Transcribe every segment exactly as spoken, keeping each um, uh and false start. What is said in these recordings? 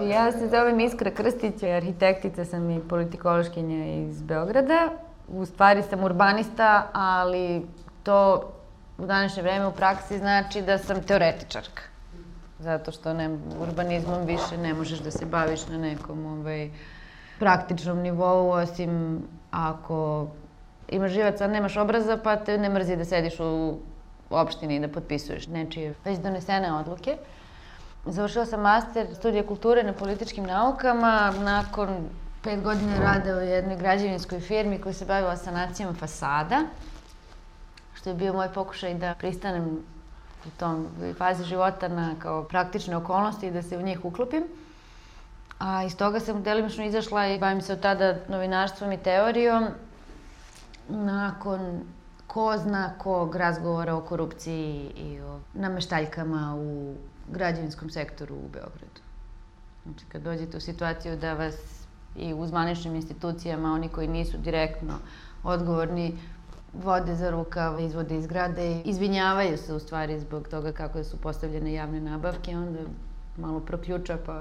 Ja se zovem Iskra Krstić, arhitektica sam I politikološkinja iz Beograda. U stvari sam urbanista, ali to u današnje vreme u praksi znači da sam teoretičarka. Zato što urbanizmom više ne možeš da se baviš na nekom praktičnom nivou, osim ako imaš živaca, nemaš obraza, pa te ne mrzi da sediš u opštini I da potpisuješ nečije već donesene odluke. Završila sam master studije kulture na političkim naukama. Nakon pet godina rada u jednoj građevinskoj firmi koja se bavila sanacijom fasada, što je bio moj pokušaj da pristanem u tom fazi života na kao praktične okolnosti I da se u njih uklopim. A iz toga sam delimično izašla I bavim se od tada novinarstvom I teorijom. Nakon ko zna kog razgovora o korupciji I o nameštaljkama u građevinskom sektoru u Beogradu. Znači, kad dođete u situaciju da vas I u zvaničnim institucijama, oni koji nisu direktno odgovorni, vode za rukav, izvode iz grada I izvinjavaju se u stvari zbog toga kako su postavljene javne nabavke, onda malo proključa pa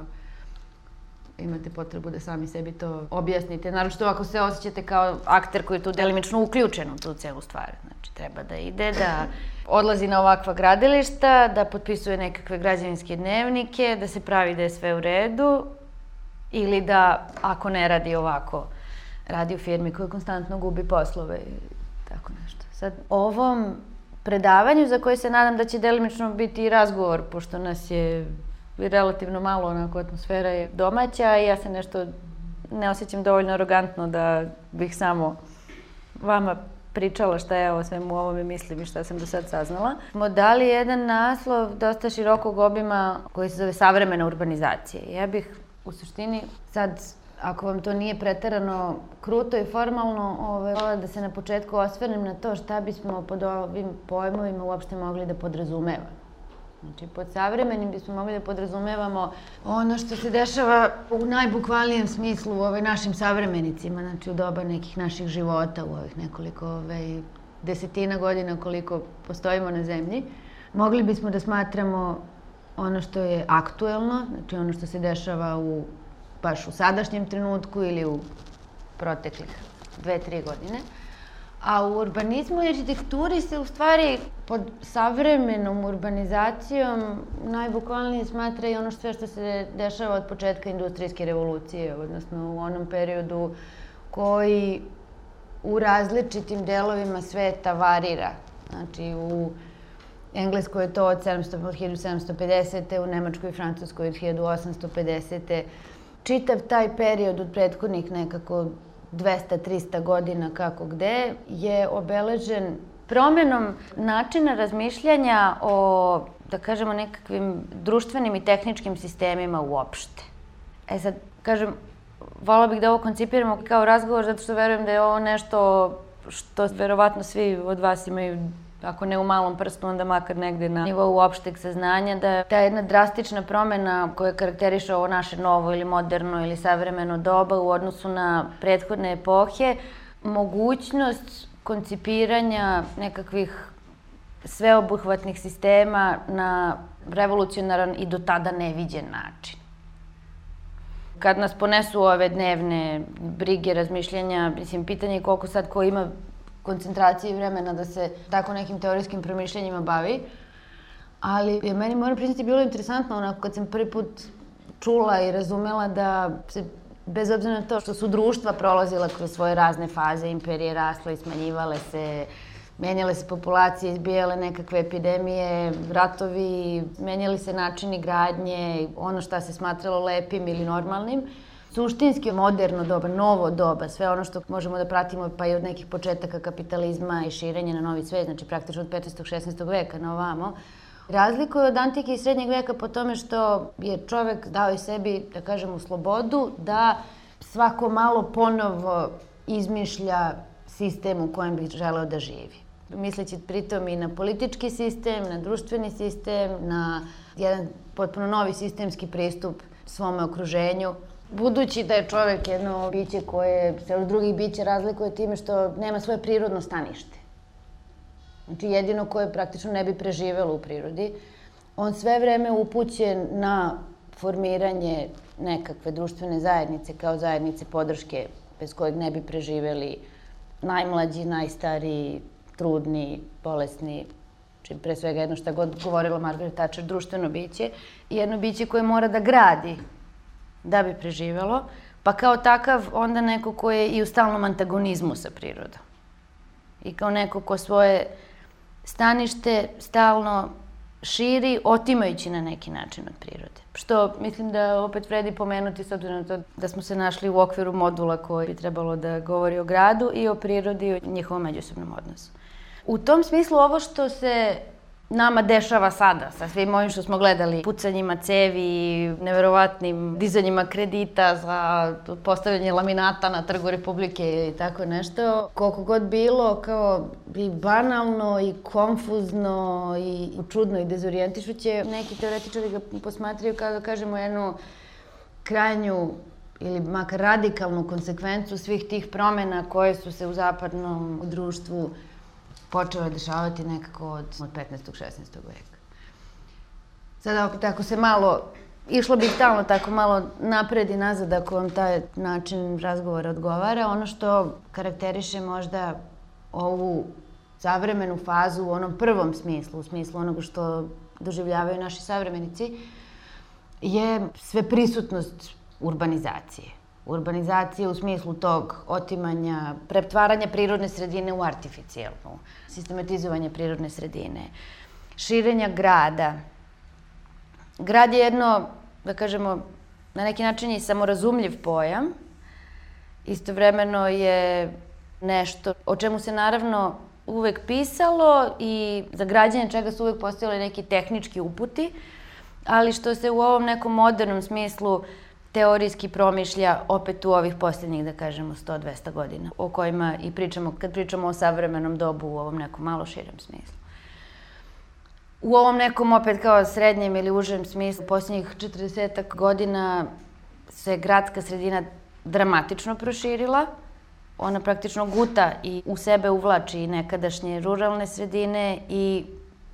imate potrebu da sami sebi to objasnite. Naravno što ako se osjećate kao akter koji je tu delimično uključen u tu celu stvar. Znači treba da ide, da odlazi na ovakva gradilišta, da potpisuje nekakve građevinske dnevnike, da se pravi da je sve u redu ili da ako ne radi ovako, radi u firmi koja konstantno gubi poslove I tako nešto. Sad ovom predavanju za koje se nadam da će delimično biti I razgovor, pošto nas je relativno malo onako atmosfera je domaća I ja se nešto ne osjećam dovoljno arogantno da bih samo vama pričala šta ja o svemu ovome mislim I šta sam do sad saznala. Smo dali jedan naslov dosta širokog obima koji se zove savremena urbanizacija. Ja bih u suštini sad, ako vam to nije preterano kruto I formalno, ove, da se na početku osvrnem na to šta bismo pod ovim pojmovima uopšte mogli da podrazumevamo. Znači, pod savremenim bismo mogli da podrazumevamo ono što se dešava u najbukvalnijem smislu u ovoj našim savremenicima, znači u doba nekih naših života, u ovih nekoliko desetina godina koliko postojimo na zemlji. Mogli bismo da smatramo ono što je aktuelno, znači ono što se dešava baš u sadašnjem trenutku ili u proteklih dve, tri godine. A u urbanizmu I arhitekturi se u stvari pod savremenom urbanizacijom najbukvalnije smatra I ono sve što se dešava od početka industrijske revolucije, odnosno u onom periodu koji u različitim delovima sveta varira. Znači u Engleskoj je to od hiljadu sedamsto pedesete. U Nemačkoj I Francuskoj od hiljadu osamsto pedesete. Čitav taj period od prethodnih nekako dvesta do trista godina kako gde je obeležen promenom načina razmišljanja o, da kažemo, nekakvim društvenim I tehničkim sistemima uopšte. E sad, kažem, voljela bih da ovo koncipiramo kao razgovor zato što verujem da je ovo nešto što verovatno svi od vas imaju, ako ne u malom prstu, onda makar negde na nivou opšteg saznanja, da je ta jedna drastična promena koja karakteriše ovo naše novo ili moderno ili savremeno doba u odnosu na prethodne epohe, mogućnost koncipiranja nekakvih sveobuhvatnih sistema na revolucionaran I do tada neviđen način. Kad nas ponesu ove dnevne brige, razmišljenja, mislim, pitanje je koliko sad ko ima koncentracije I vremena da se tako nekim teorijskim promišljenjima bavi. Ali je meni, moram priznati, bilo interesantno onako kad sam prvi put čula I razumela da se, bez obzira na to što su društva prolazila kroz svoje razne faze, imperije rasle I smanjivale se, menjale se populacije, izbijale nekakve epidemije, ratovi, menjali se načini gradnje, ono šta se smatralo lepim ili normalnim, suštinski moderno doba, novo doba, sve ono što možemo da pratimo pa I od nekih početaka kapitalizma I širenja na novi svet, znači praktično od petnaestog šesnaestog veka na ovamo, razlikuje od antike I srednjeg veka po tome što je čovek dao I sebi, da kažemo, slobodu da svako malo ponovo izmišlja sistem u kojem bi želeo da živi. Misleći pritom I na politički sistem, na društveni sistem, na jedan potpuno novi sistemski pristup svome okruženju. Budući da je čovek jedno biće koje se od drugih bića razlikuje time što nema svoje prirodno stanište. Znači jedino koje praktično ne bi preživelo u prirodi. On sve vreme upućen na formiranje nekakve društvene zajednice kao zajednice podrške bez kojeg ne bi preživeli najmlađi, najstariji, trudni, bolesni, čim pre svega jedno šta god govorila Margaret Thatcher, društveno biće, i jedno biće koje mora da gradi da bi preživelo, pa kao takav onda neko ko je i u stalnom antagonizmu sa prirodom. I kao neko ko svoje stanište stalno širi, otimajući na neki način od prirode. Što mislim da opet vredi pomenuti, s obzirom na to da smo se našli u okviru modula koji bi trebalo da govori o gradu i o prirodi i o njihovom međusobnom odnosu. U tom smislu ovo što se nama dešava sada, sa svim ovim što smo gledali, pucanjima cevi, neverovatnim dizanjima kredita za postavljanje laminata na Trgu Republike i tako nešto, koliko god bilo kao i banalno i konfuzno i čudno i dezorijentišuće, neki teoretičari ga posmatraju kao, da kažemo, jednu krajnju ili makar radikalnu konsekvencu svih tih promena koje su se u zapadnom društvu počela dešavati nekako od petnaestog šesnaestog veka. Sada, opet, ako se malo, išlo bi stalno tako malo napred i nazad, ako vam taj način razgovora odgovara, ono što karakteriše možda ovu savremenu fazu u onom prvom smislu, u smislu onoga što doživljavaju naši savremenici, je sveprisutnost urbanizacije. Urbanizacija u smislu tog otimanja, pretvaranja prirodne sredine u artificijelnu, sistematizovanje prirodne sredine, širenja grada. Grad je jedno, da kažemo, na neki način i samorazumljiv pojam. Istovremeno je nešto o čemu se naravno uvek pisalo i za građenje čega su uvek postojali neki tehnički uputi, ali što se u ovom nekom modernom smislu teorijski promišlja opet u ovih posljednjih, da kažemo, sto do dvesta godina, o kojima i pričamo kad pričamo o savremenom dobu u ovom nekom malo širem smislu. U ovom nekom opet kao srednjem ili užem smislu, posljednjih četrdesetak godina se gradska sredina dramatično proširila. Ona praktično guta i u sebe uvlači i nekadašnje ruralne sredine i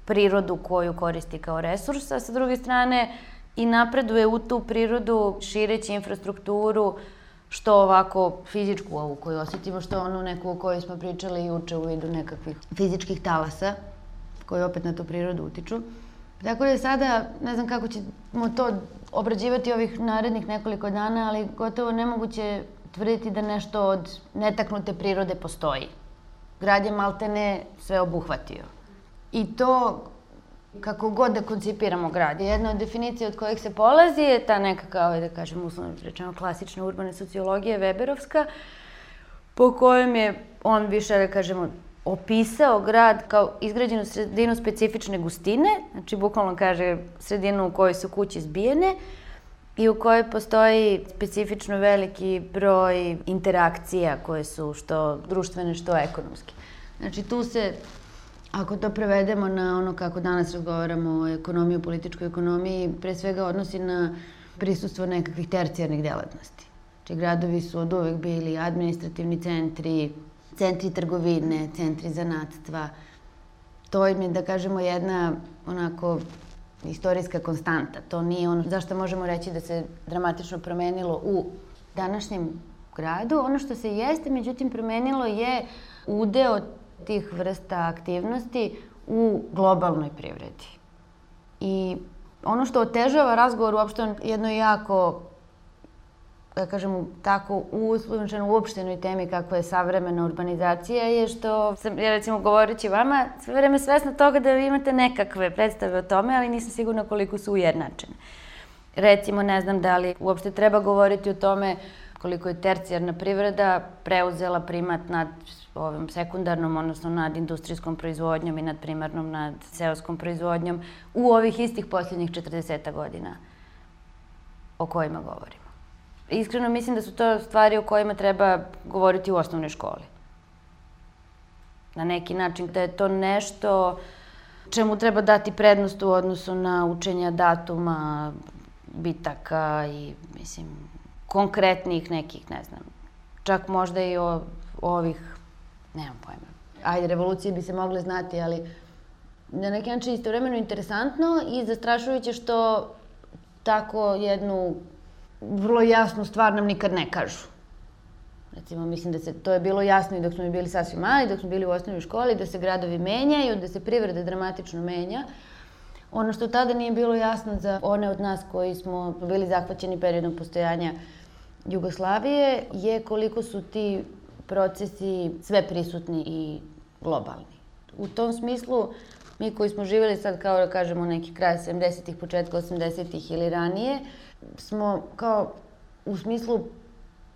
prirodu koju koristi kao resurs, a sa druge strane i napreduje u tu prirodu šireći infrastrukturu, što ovako fizičku ovu koju osjetimo, što onu neku o kojoj smo pričali juče u vidu nekakvih fizičkih talasa, koji opet na tu prirodu utiču. Tako da sada, ne znam kako ćemo to obrađivati ovih narednih nekoliko dana, ali gotovo nemoguće tvrditi da nešto od netaknute prirode postoji. Grad je maltene sve obuhvatio. I to, kako god da koncipiramo grad, jedna od definicija od kojih se polazi je ta neka, kao da kažem, uslovno rečeno, klasična urbana sociologija Weberovska, po kojem je on više, da kažemo, opisao grad kao izgrađenu sredinu specifične gustine, znači bukvalno kaže sredinu u kojoj su kuće zbijene i u kojoj postoji specifično veliki broj interakcija koje su što društvene, što ekonomske. Znači tu se, ako to prevedemo na ono kako danas razgovaramo o ekonomiji, o političkoj ekonomiji, pre svega odnosi na prisustvo nekakvih tercijarnih delatnosti. Znači, gradovi su od uvek bili administrativni centri, centri trgovine, centri zanatstva. To im je, da kažemo, jedna onako istorijska konstanta. To nije ono zašto možemo reći da se dramatično promenilo u današnjem gradu. Ono što se jeste, međutim, promenilo je udeo tih vrsta aktivnosti u globalnoj privredi. I ono što otežava razgovor uopšte jedno jako, da kažem tako, uslovničeno uopštenoj temi kakva je savremena urbanizacija je što sam, ja recimo govoreći vama, sve vreme svesna toga da vi imate nekakve predstave o tome, ali nisam sigurna koliko su ujednačene. Recimo, ne znam da li uopšte treba govoriti o tome koliko je tercijarna privreda preuzela primat nad ovom sekundarnom, odnosno nad industrijskom proizvodnjom i nad primarnom, nad seoskom proizvodnjom u ovih istih posljednjih četrdeset godina o kojima govorimo. Iskreno mislim da su to stvari o kojima treba govoriti u osnovnoj školi. Na neki način da je to nešto čemu treba dati prednost u odnosu na učenja datuma, bitaka i, mislim, konkretnih nekih, ne znam, čak možda i o, o ovih, nemam pojma. Ajde, revolucije bi se mogle znati, ali na neki način istovremeno interesantno i zastrašujuće što tako jednu vrlo jasnu stvar nam nikad ne kažu. Recimo, mislim da se to je bilo jasno I dok smo mi bili sasvim mali, dok smo bili u osnovnoj školi, da se gradovi menjaju, da se privreda dramatično menja. Ono što tada nije bilo jasno za one od nas koji smo bili zahvaćeni periodom postojanja Jugoslavije je koliko su ti procesi sve prisutni I globalni. U tom smislu, mi koji smo živjeli sad kao da kažemo neki kraj sedamdesetih, početka osamdesetih ili ranije, smo kao u smislu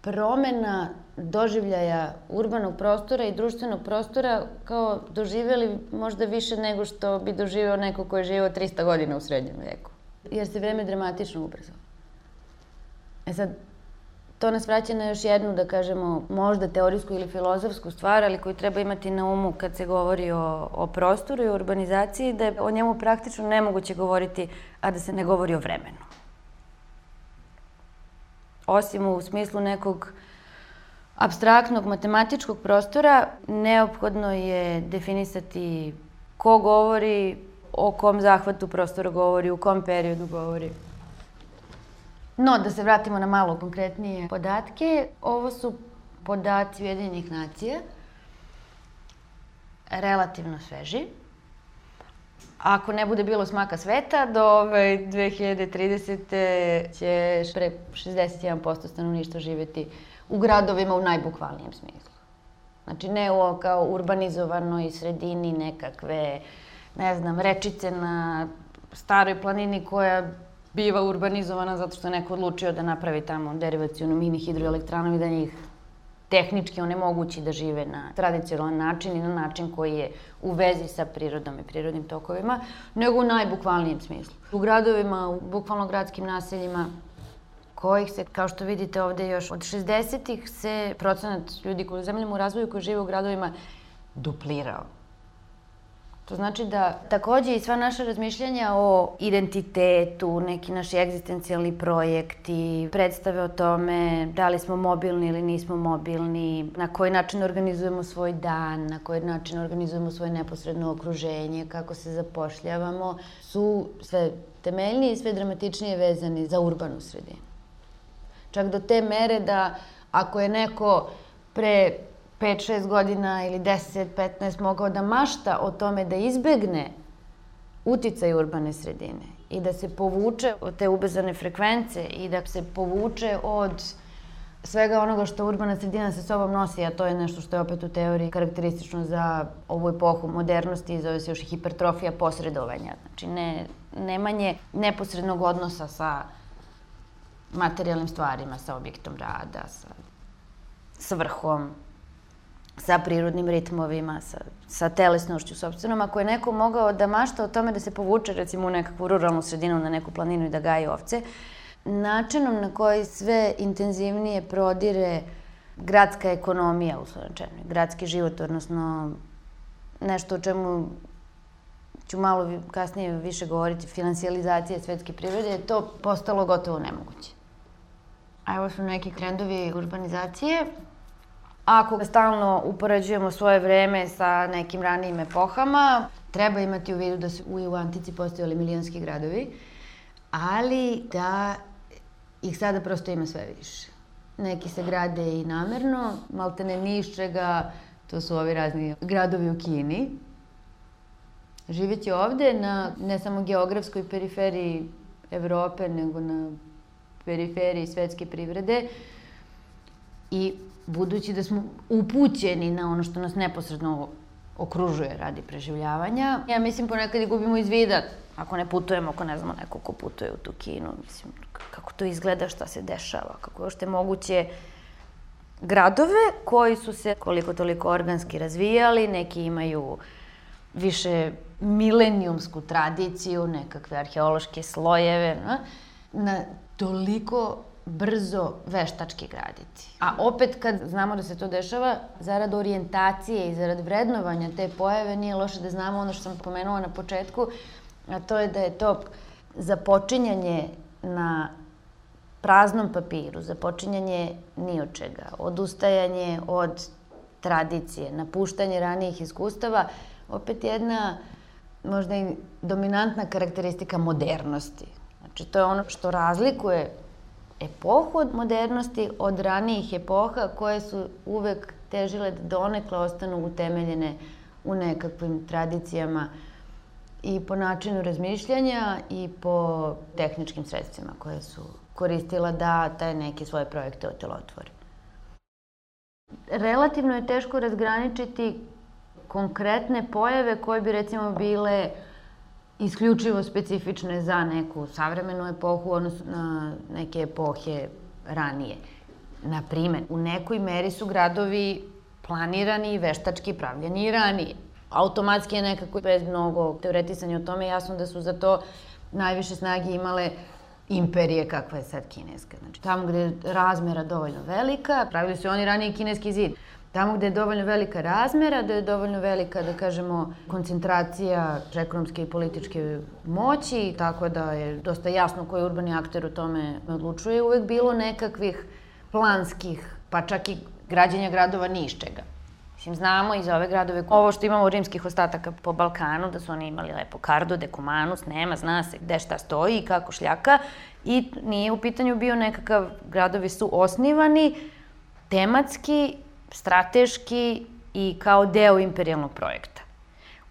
promena doživljaja urbanog prostora I društvenog prostora kao doživjeli možda više nego što bi doživio neko koji je živio trista godina u srednjem veku. Jer se vreme dramatično ubrzalo. E sad, to nas vraća na još jednu, da kažemo, možda teorijsku ili filozofsku stvar, ali koju treba imati na umu kad se govori o, o prostoru I o urbanizaciji, da je o njemu praktično nemoguće govoriti, a da se ne govori o vremenu. Osim u smislu nekog apstraktnog matematičkog prostora, neophodno je definisati ko govori, o kom zahvatu prostora govori, u kom periodu govori. No, da se vratimo na malo konkretnije podatke. Ovo su podaci Ujedinjenih nacija, relativno sveži. Ako ne bude bilo smaka sveta, do dve hiljade tridesete. će pre šezdeset jedan posto stanovništva živjeti u gradovima u najbukvalnijem smislu. Znači, ne u kao urbanizovanoj sredini nekakve, ne znam, rečice na staroj planini koja biva urbanizovana zato što je neko odlučio da napravi tamo derivacionu mini hidroelektranu I da njih tehnički onemogući da žive na tradicionalan način I na način koji je u vezi sa prirodom I prirodnim tokovima, nego u najbukvalnijem smislu. U gradovima, u bukvalno gradskim naseljima, kojih se, kao što vidite ovde još od šezdesetih, se procenat ljudi koji u zemljama u razvoju koji žive u gradovima duplirao. To znači da takođe I sva naša razmišljanja o identitetu, neki naši egzistencijalni projekti, predstave o tome da li smo mobilni ili nismo mobilni, na koji način organizujemo svoj dan, na koji način organizujemo svoje neposredno okruženje, kako se zapošljavamo, su sve temeljnije I sve dramatičnije vezani za urbanu sredinu. Čak do te mere da ako je neko pre pet šest godina ili deset petnaest mogao da mašta o tome da izbegne uticaj urbane sredine I da se povuče od te ubrzane frekvence I da se povuče od svega onoga što urbana sredina sa sobom nosi, a to je nešto što je opet u teoriji karakteristično za ovu epohu modernosti I zove se još I hipertrofija posredovanja. Znači, ne, nemanje neposrednog odnosa sa materijalnim stvarima, sa objektom rada, sa svrhom, sa prirodnim ritmovima, sa, sa telesnošću sopstvenom. Ako je neko mogao da mašta o tome da se povuče recimo u nekakvu ruralnu sredinu, na neku planinu I da gaji ovce, načinom na koji sve intenzivnije prodire gradska ekonomija, uslovno, gradski život, odnosno nešto o čemu ću malo kasnije više govoriti, financijalizacija svetske privrede, je to postalo gotovo nemoguće. A evo su neki trendovi urbanizacije. Ako stalno upoređujemo svoje vreme sa nekim ranijim epohama, treba imati u vidu da su u antici postojali milionski gradovi, ali da ih sada prosto ima sve više. Neki se grade I namerno, maltene ni iz čega, to su ovi razni gradovi u Kini. Živeći ovde na ne samo geografskoj periferiji Evrope, nego na periferiji svetske privrede I budući da smo upućeni na ono što nas neposredno okružuje radi preživljavanja. Ja mislim ponekad I gubimo iz vida. Ako ne putujemo, ako ne znamo neko ko putuje u tu Kinu, mislim kako to izgleda, šta se dešava, kako je još te moguće gradove koji su se koliko toliko organski razvijali, neki imaju više milenijumsku tradiciju, nekakve arheološke slojeve, na, na toliko brzo veštački graditi. A opet kad znamo da se to dešava, zarad orijentacije I zarad vrednovanja te pojave nije loše da znamo ono što sam pomenula na početku, a to je da je to započinjanje na praznom papiru, započinjanje ni od čega, odustajanje od tradicije, napuštanje ranijih iskustava, opet jedna možda I dominantna karakteristika modernosti. Znači, to je ono što razlikuje epohu od modernosti od ranijih epoha koje su uvek težile da donekle ostanu utemeljene u nekakvim tradicijama i po načinu razmišljanja i po tehničkim sredstvima koje su koristila da taj neki svoje projekte otelotvori. Relativno je teško razgraničiti konkretne pojave koje bi recimo bile isključivo specifične za neku savremenu epohu, odnosno na neke epohe ranije. Naprimer, u nekoj meri su gradovi planirani i veštački pravljeni i ranije. Automatski je nekako bez mnogo teoretisanja o tome jasno da su za to najviše snage imale imperije kakva je sad kineska. Znači, tamo gde je razmera dovoljno velika, pravili su oni ranije kineski zid. Tamo gde je dovoljno velika razmera, da je dovoljno velika, da kažemo, koncentracija ekonomske i političke moći, tako da je dosta jasno koji urbani akter u tome odlučuje, uvek bilo nekakvih planskih, pa čak i građenja gradova ni iz čega. Mislim, znamo i za ove gradove, ovo što imamo rimskih ostataka po Balkanu, da su oni imali lepo kardu, dekumanus, nema, zna se gde šta stoji i kako šljaka, i nije u pitanju bio nekakav, gradovi su osnivani tematski, strateški i kao deo imperijalnog projekta.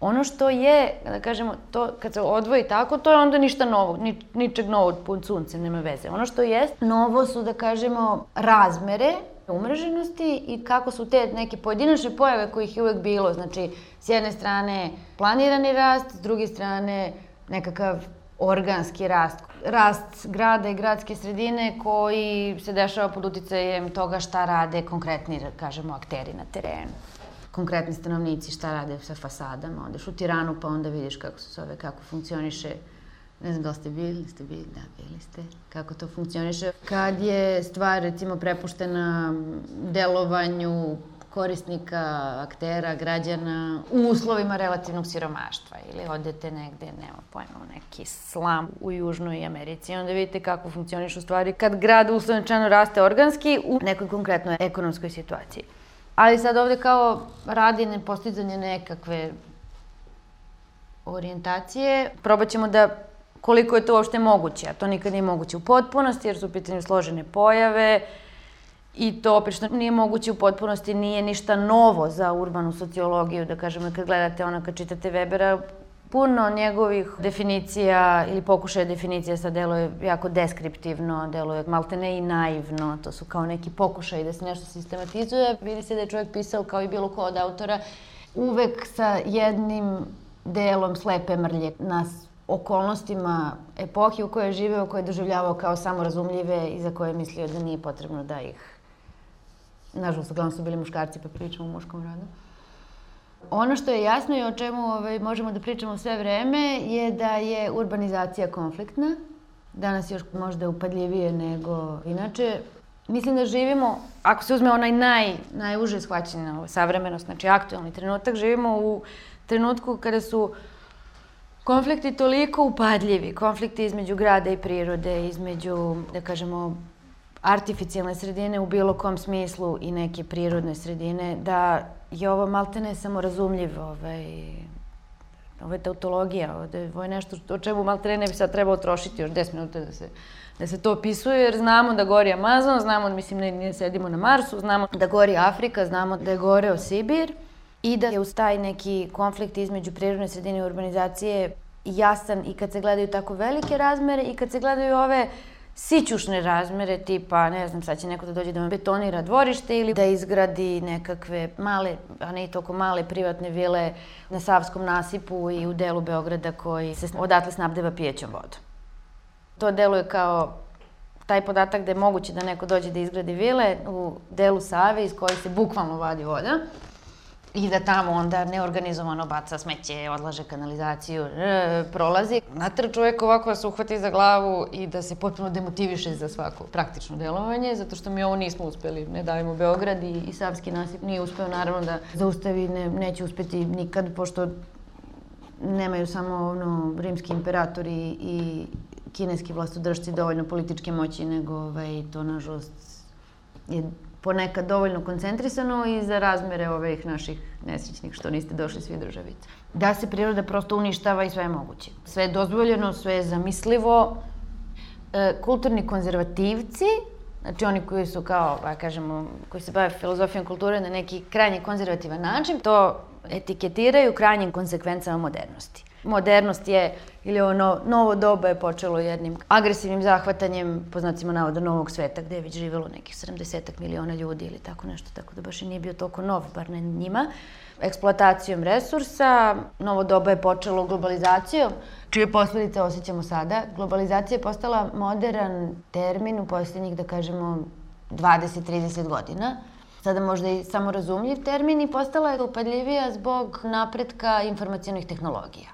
Ono što je, da kažemo, to kad se odvoji tako, to je onda ništa novo, ničeg novog pod suncem, nema veze. Ono što je novo su, da kažemo, razmere umreženosti i kako su te neke pojedinačne pojave kojih je uvek bilo. Znači, s jedne strane planirani rast, s druge strane nekakav organski rast. Rast grada i gradske sredine koji se dešava pod uticajem toga šta rade konkretni, kažemo, akteri na terenu. Konkretni stanovnici šta rade sa fasadama. Odeš u Tiranu pa onda vidiš kako se zove, kako funkcioniše. Ne znam da li ste bili, ste bili, da, bili ste. Kako to funkcioniše. Kad je stvar, recimo, prepuštena delovanju korisnika, aktera, građana u uslovima relativnog siromaštva. Ili odete negde, nema pojma, u neki slam u Južnoj Americi i onda vidite kako funkcionišu stvari kad grad uslovno rečeno raste organski u nekoj konkretnoj ekonomskoj situaciji. Ali sad ovde kao radi postizanje nekakve orijentacije, probat ćemo da koliko je to uopšte moguće, a to nikad nije moguće u potpunosti jer su u pitanju složene pojave. I to opet što nije moguće u potpunosti, nije ništa novo za urbanu sociologiju, da kažemo, kad gledate ono, kad čitate Webera, puno njegovih definicija ili pokušaja definicija sad deluje jako deskriptivno, deluje maltene i naivno, to su kao neki pokušaj da se nešto sistematizuje. Vidi se da je čovjek pisao, kao i bilo ko od autora, uvek sa jednim delom slepe mrlje na okolnostima epohi u kojoj je živeo, koje je doživljavao kao samorazumljive i za koje je mislio da nije potrebno da ih... Nažalost, uglavnom su bili muškarci, pa pričamo o muškom rodu. Ono što je jasno i o čemu ovaj, možemo da pričamo sve vreme je da je urbanizacija konfliktna. Danas još možda upadljivije nego inače. Mislim da živimo, ako se uzme onaj naj, najuže shvaćena savremenost, znači aktualni trenutak, živimo u trenutku kada su konflikti toliko upadljivi, konflikti između grada i prirode, između, da kažemo, artificijalne sredine u bilo kom smislu i neke prirodne sredine, da je ovo maltene samorazumljivo, ovaj, ovo je tautologija, ovo je nešto o čemu maltene ne bi sad trebao trošiti još deset minuta da se, da se to opisuje, jer znamo da gori Amazon, znamo da, mislim, ne, ne sedimo na Marsu, znamo da gori Afrika, znamo da je goreo Sibir i da je uz taj neki konflikt između prirodne sredine i urbanizacije jasan i kad se gledaju tako velike razmere i kad se gledaju ove sićušne razmere, tipa, ne znam, sad će neko da dođe da vam betonira dvorište ili da izgradi nekakve male, a ne i toliko male, privatne vile na Savskom nasipu i u delu Beograda koji se odatle snabdeva pijećom vodom. To deluje kao taj podatak da je moguće da neko dođe da izgradi vile u delu Save iz koje se bukvalno vadi voda i da tamo onda neorganizovano baca smeće, odlaže kanalizaciju, r, prolazi. Natar čovjek ovako vas uhvati za glavu i da se potpuno demotiviše za svako praktično delovanje, zato što mi ovo nismo uspeli, ne davimo Beograd i, i Savski nasip nije uspeo naravno da zaustavi, ne, neće uspeti nikad, pošto nemaju samo ono, rimski imperatori i, i kineski vlastodržci dovoljno političke moći, nego ovaj, to nažalost je ponekad dovoljno koncentrisano i za razmere ovih naših nesrećnih što niste došli svi državice. Da se priroda prosto uništava i sve je moguće. Sve je dozvoljeno, sve je zamislivo kulturni konzervativci, znači oni koji su kao, ba, kažemo, koji se bave filozofijom kulture na neki krajnje konzervativan način, to etiketiraju krajnjim konsekvencama modernosti. Modernost je, ili ono, novo doba je počelo jednim agresivnim zahvatanjem, po znacima navoda, novog sveta, gde je već živelo nekih sedamdeset miliona ljudi ili tako nešto, tako da baš i nije bio toliko nov, bar ne njima. Eksploatacijom resursa, novo doba je počelo globalizacijom, čije posledice osjećamo sada. Globalizacija je postala moderan termin u posljednjih, da kažemo, dvadeset do trideset godina. Sada možda i samorazumljiv termin i postala je upadljivija zbog napretka informacionih tehnologija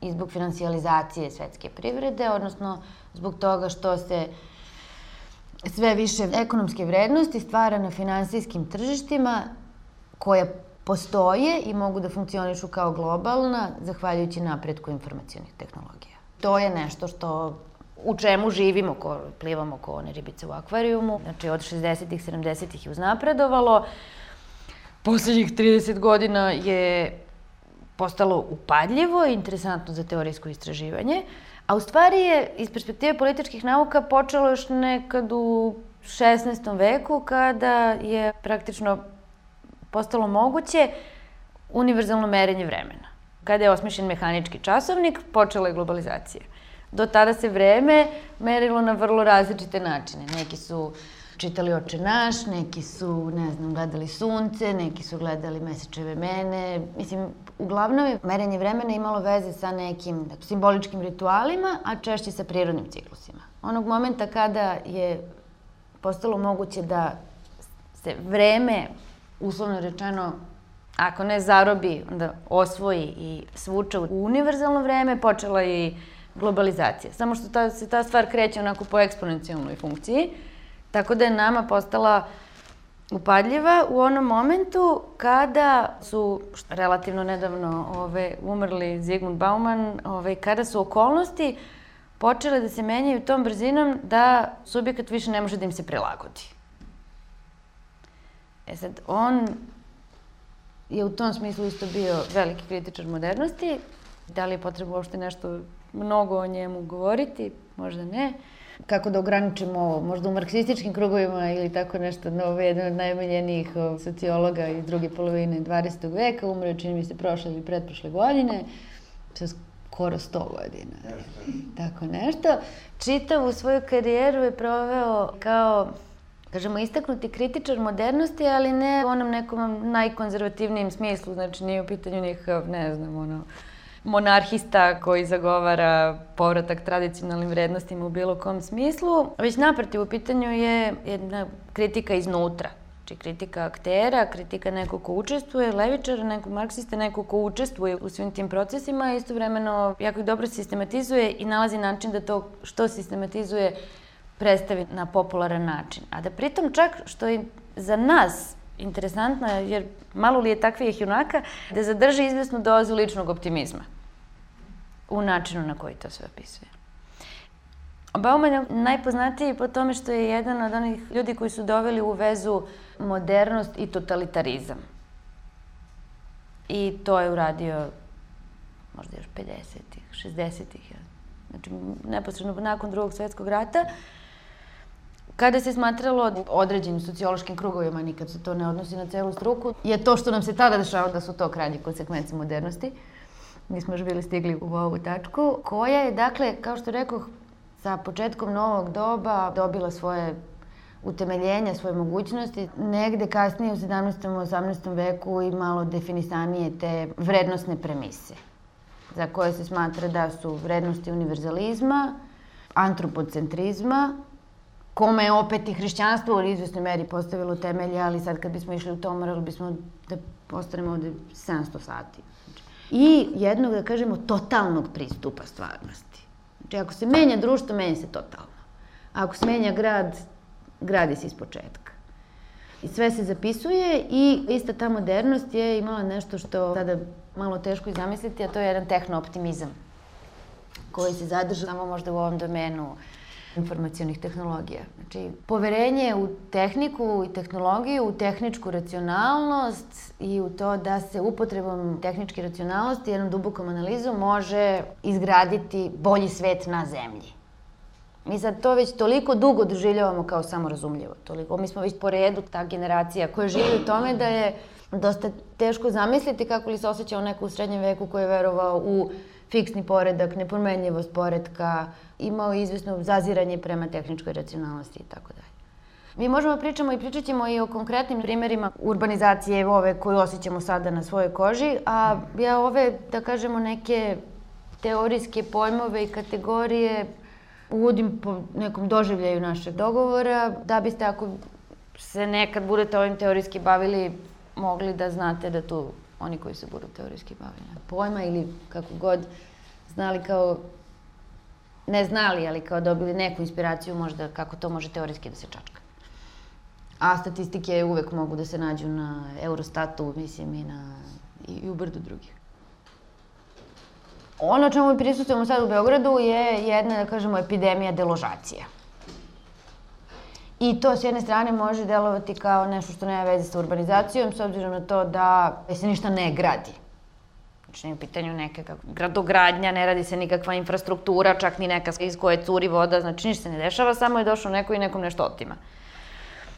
i zbog financijalizacije svetske privrede, odnosno zbog toga što se sve više ekonomske vrednosti stvara na finansijskim tržištima koja postoje i mogu da funkcionišu kao globalna zahvaljujući napretku informacionih tehnologija. To je nešto što u čemu živimo, ko, plivamo ko one ribice u akvarijumu. Znači, od šezdesetih, sedamdesetih je uznapredovalo. Poslednjih trideset godina je postalo upadljivo i interesantno za teorijsko istraživanje. A u stvari je, iz perspektive političkih nauka, počelo još nekad u šesnaestom veku, kada je praktično postalo moguće univerzalno merenje vremena. Kada je osmišljen mehanički časovnik, počela je globalizacija. Do tada se vreme merilo na vrlo različite načine. Neki su čitali Oče naš, neki su, ne znam, gledali sunce, neki su gledali mesečeve mene. Mislim, uglavnom je merenje vremena imalo veze sa nekim simboličkim ritualima, a češće sa prirodnim ciklusima. Onog momenta kada je postalo moguće da se vreme, uslovno rečeno, ako ne zarobi, onda osvoji i svuče u univerzalno vreme, počela je i globalizacija. Samo što ta, se ta stvar kreće onako po eksponencijalnoj funkciji, tako da je nama postala upadljiva u onom momentu kada su, relativno nedavno ove, umrli Zygmunt Bauman, ove, kada su okolnosti počele da se menjaju tom brzinom da subjekat više ne može da im se prilagodi. E sad, on je u tom smislu isto bio veliki kritičar modernosti. Da li je potrebno uopšte nešto mnogo o njemu govoriti, možda ne. Kako da ograničimo, možda u marksističkim krugovima ili tako nešto, no, jedan od najomiljenijih sociologa iz druge polovine dvadesetog veka, umro je, čini mi se, prošle ili pretprošle godine, sa skoro sto godina, tako nešto. Čitavu svoju karijeru je proveo kao, kažemo, istaknuti kritičar modernosti, ali ne u onom nekom najkonzervativnijem smislu, znači nije u pitanju njihov, ne znam, ono, monarhista koji zagovara povratak tradicionalnim vrednostima u bilo kom smislu. Već naprotiv, u pitanju je jedna kritika iznutra. Znači kritika aktera, kritika nekog ko učestvuje, levičara, nekog marksista, nekog ko učestvuje u svim tim procesima i istovremeno jako dobro sistematizuje i nalazi način da to što sistematizuje predstavi na popularan način. A da pritom čak što je za nas interesantno, jer malo li je takvih junaka, da zadrži izvesnu dozu ličnog optimizma u načinu na koji to sve opisuje. Bauman je najpoznatiji po tome što je jedan od onih ljudi koji su doveli u vezu modernost i totalitarizam. I to je uradio možda još pedesetih, šezdesetih. Znači, neposredno nakon Drugog svjetskog rata, kada se smatralo određenim sociološkim krugovima, nikad se to ne odnosi na celu struku, je to što nam se tada dešavalo da su to krajnje konsekvence modernosti. Mi smo još bili stigli u ovu tačku, koja je, dakle, kao što rekoh, sa početkom novog doba dobila svoje utemeljenja, svoje mogućnosti. Negde kasnije u sedamnaestom, osamnaestom veku i malo definisanije te vrednostne premise, za koje se smatra da su vrednosti univerzalizma, antropocentrizma, kome je opet i hrišćanstvo u izvesnoj meri postavilo temelje, ali sad kad bismo išli u to, morali bismo da ostanemo ovde sedamsto sati. Znači, i jednog, da kažemo, totalnog pristupa stvarnosti. Znači, ako se menja društvo, menja se totalno. A ako se menja grad, gradi se iz početka. I sve se zapisuje i ista ta modernost je imala nešto što sada malo teško i zamisliti, a to je jedan tehno-optimizam koji se zadrža samo možda u ovom domenu informacionih tehnologija. Znači, poverenje u tehniku i tehnologiju, u tehničku racionalnost i u to da se upotrebom tehničke racionalnosti i jednom dubokom analizom može izgraditi bolji svet na zemlji. Mi sad to već toliko dugo doživljavamo kao samorazumljivo. Toliko. Mi smo već po redu ta generacija koja živi u tome da je dosta teško zamisliti kako li se osjećao neko u srednjem veku koji je verovao u fiksni poredak, nepromenljivost poredka, imao izvesno zaziranje prema tehničkoj racionalnosti itd. Mi možemo pričamo i pričat ćemo i o konkretnim primjerima urbanizacije ove koju osjećamo sada na svojoj koži, a ja ove, da kažemo, neke teorijske pojmove i kategorije uvodim po nekom doživljaju našeg dogovora, da biste, ako se nekad budete ovim teorijski bavili, mogli da znate da tu oni koji se budu teorijski bavili pojma ili kako god znali kao, ne znali, ali kao dobili neku inspiraciju možda kako to može teorijski da se čačka. A statistike uvek mogu da se nađu na Eurostatu, mislim, i, na, i u brdu drugih. Ono čemu mi prisutujemo sad u Beogradu je jedna, da kažemo, epidemija deložacija. I to s jedne strane može delovati kao nešto što nema veze sa urbanizacijom, s obzirom na to da se ništa ne gradi. Znači, nije u pitanju neka gradogradnja, ne radi se nikakva infrastruktura, čak ni neka iz koje curi voda, znači ništa se ne dešava, samo je došao neko i nekom nešto otima.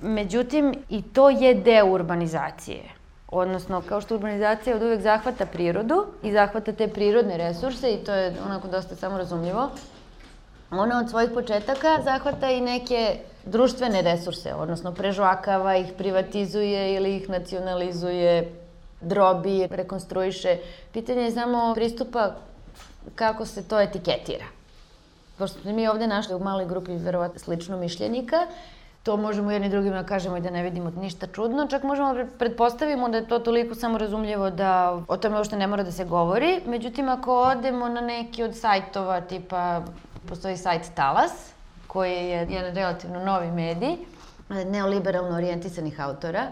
Međutim, i to je deo urbanizacije. Odnosno, kao što urbanizacija od uvek zahvata prirodu i zahvata te prirodne resurse, i to je onako dosta samorazumljivo, ona od svojih početaka zahvata i neke društvene resurse, odnosno prežvakava ih, privatizuje ili ih nacionalizuje, drobi, rekonstruiše. Pitanje je samo pristupa kako se to etiketira. Pošto smo mi ovde našli u maloj grupi verovatno slično mišljenika, to možemo jedni drugima kažemo i da ne vidimo ništa čudno. Čak možemo pretpostavimo da je to toliko samorazumljivo da o tome uopšte ne mora da se govori. Međutim, ako odemo na neki od sajtova, tipa postoji sajt Talas, koji je jedan relativno novi medij, neoliberalno orijentisanih autora,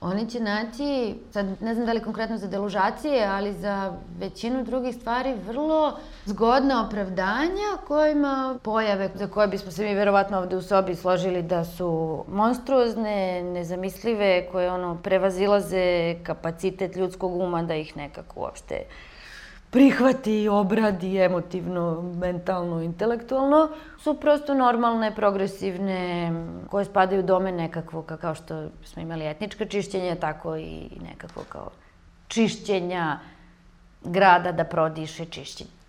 oni će naći, sad ne znam da li konkretno za deložacije, ali za većinu drugih stvari, vrlo zgodna opravdanja kojima pojave za koje bismo se mi verovatno ovde u sobi složili da su monstruozne, nezamislive, koje ono, prevazilaze kapacitet ljudskog uma da ih nekako uopšte prihvati, obradi emotivno, mentalno, intelektualno, su prosto normalne, progresivne, koje spadaju u domen nekakvo, kao što smo imali etnička čišćenja, tako i nekakvo kao čišćenja grada da prodiše,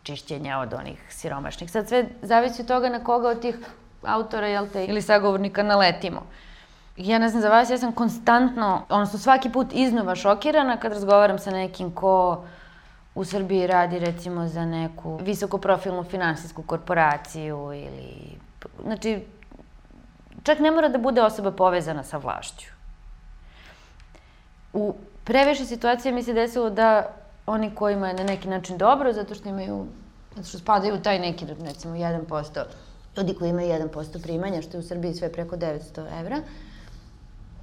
čišćenja od onih siromašnih. Sad sve zavisi od toga na koga od tih autora, jel te, ili sagovornika naletimo. Ja ne znam za vas, ja sam konstantno, odnosno svaki put iznova šokirana kad razgovaram sa nekim ko u Srbiji radi, recimo, za neku visokoprofilnu finansijsku korporaciju ili... Znači, čak ne mora da bude osoba povezana sa vlašću. U previše situacije mi se desilo da oni kojima je na neki način dobro, zato što imaju, zato što spadaju u taj neki, recimo, jedan posto, ljudi koji imaju jedan posto primanja, što je u Srbiji sve preko devetsto evra,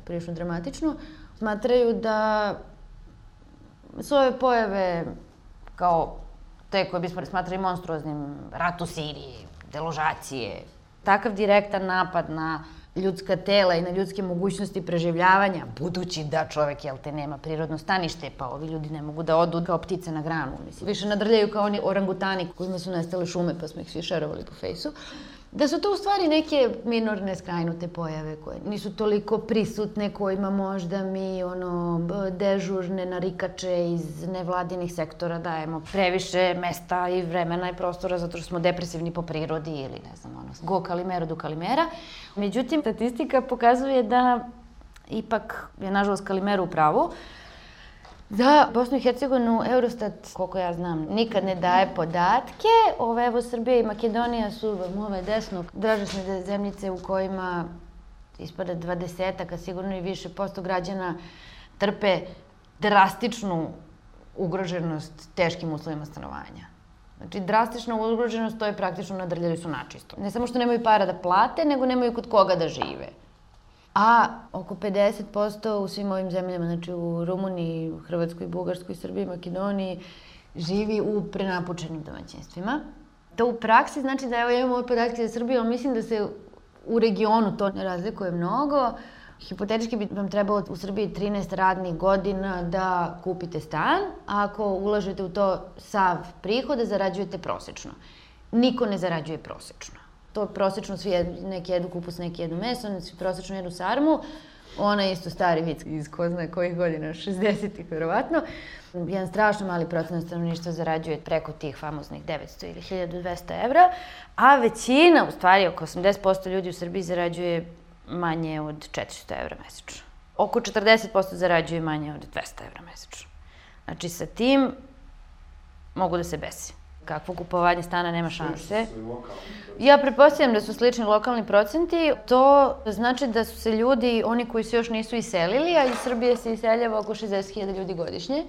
prilično dramatično, smatraju da su ove pojave kao te koje bismo smatrali monstruoznim, rat u Siriji, deložacije, takav direktan napad na ljudska tela i na ljudske mogućnosti preživljavanja, budući da čovek, jel te, nema prirodno stanište, pa ovi ljudi ne mogu da odu kao ptice na granu, mislim. Više nadrljaju kao oni orangutani kojima su nestale šume, pa smo ih svi šerovali po fejsu. Da su to u stvari neke minorne skrajnute pojave koje nisu toliko prisutne, kojima možda mi ono, dežurne narikače iz nevladinih sektora dajemo previše mesta i vremena i prostora zato što smo depresivni po prirodi ili ne znam, ono, go kalimero do kalimera. Međutim, statistika pokazuje da ipak je nažalost kalimero u pravu. Za Bosnu i Hercegovinu Eurostat, koliko ja znam, nikad ne daje podatke. Ove, evo, Srbija i Makedonija su move desno dražasne zemljice u kojima ispada dvadesetak, a sigurno i više posto građana trpe drastičnu ugroženost teškim uslovima stanovanja. Znači, drastična ugroženost, to je praktično nadrljali su načisto. Ne samo što nemaju para da plate, nego nemaju kod koga da žive. A oko pedeset posto u svim ovim zemljama, znači u Rumuniji, Hrvatskoj, Bugarskoj, Srbiji, Makedoniji, živi u prenapučenim domaćinstvima. To u praksi znači da, evo, ja imam ove podatke za Srbiju, ali mislim da se u regionu to ne razlikuje mnogo. Hipotetički bi vam trebalo u Srbiji trinaest radnih godina da kupite stan, a ako ulažete u to sav prihod, zarađujete prosečno. Niko ne zarađuje prosečno. to prosječno svi jed, neki jedu kupus, neki jedu meso, neki prosječno jedu sarmu. Ona je isto stari vic iz ko zna kojih godina, šezdesetih verovatno. Jedan strašno mali procenat stanovništva zarađuje preko tih famoznih devetsto ili hiljadu dvesta evra, a većina, u stvari oko osamdeset posto ljudi u Srbiji zarađuje manje od četiristo evra mesečno. Oko četrdeset posto zarađuje manje od dvesta evra mesečno. Znači sa tim mogu da se besi. Kakvo kupovanje stana nema šanse. Ja pretpostavljam da su slični lokalni procenti. To znači da su se ljudi, oni koji se još nisu iselili, a iz Srbije se iseljava oko šezdeset hiljada ljudi godišnje,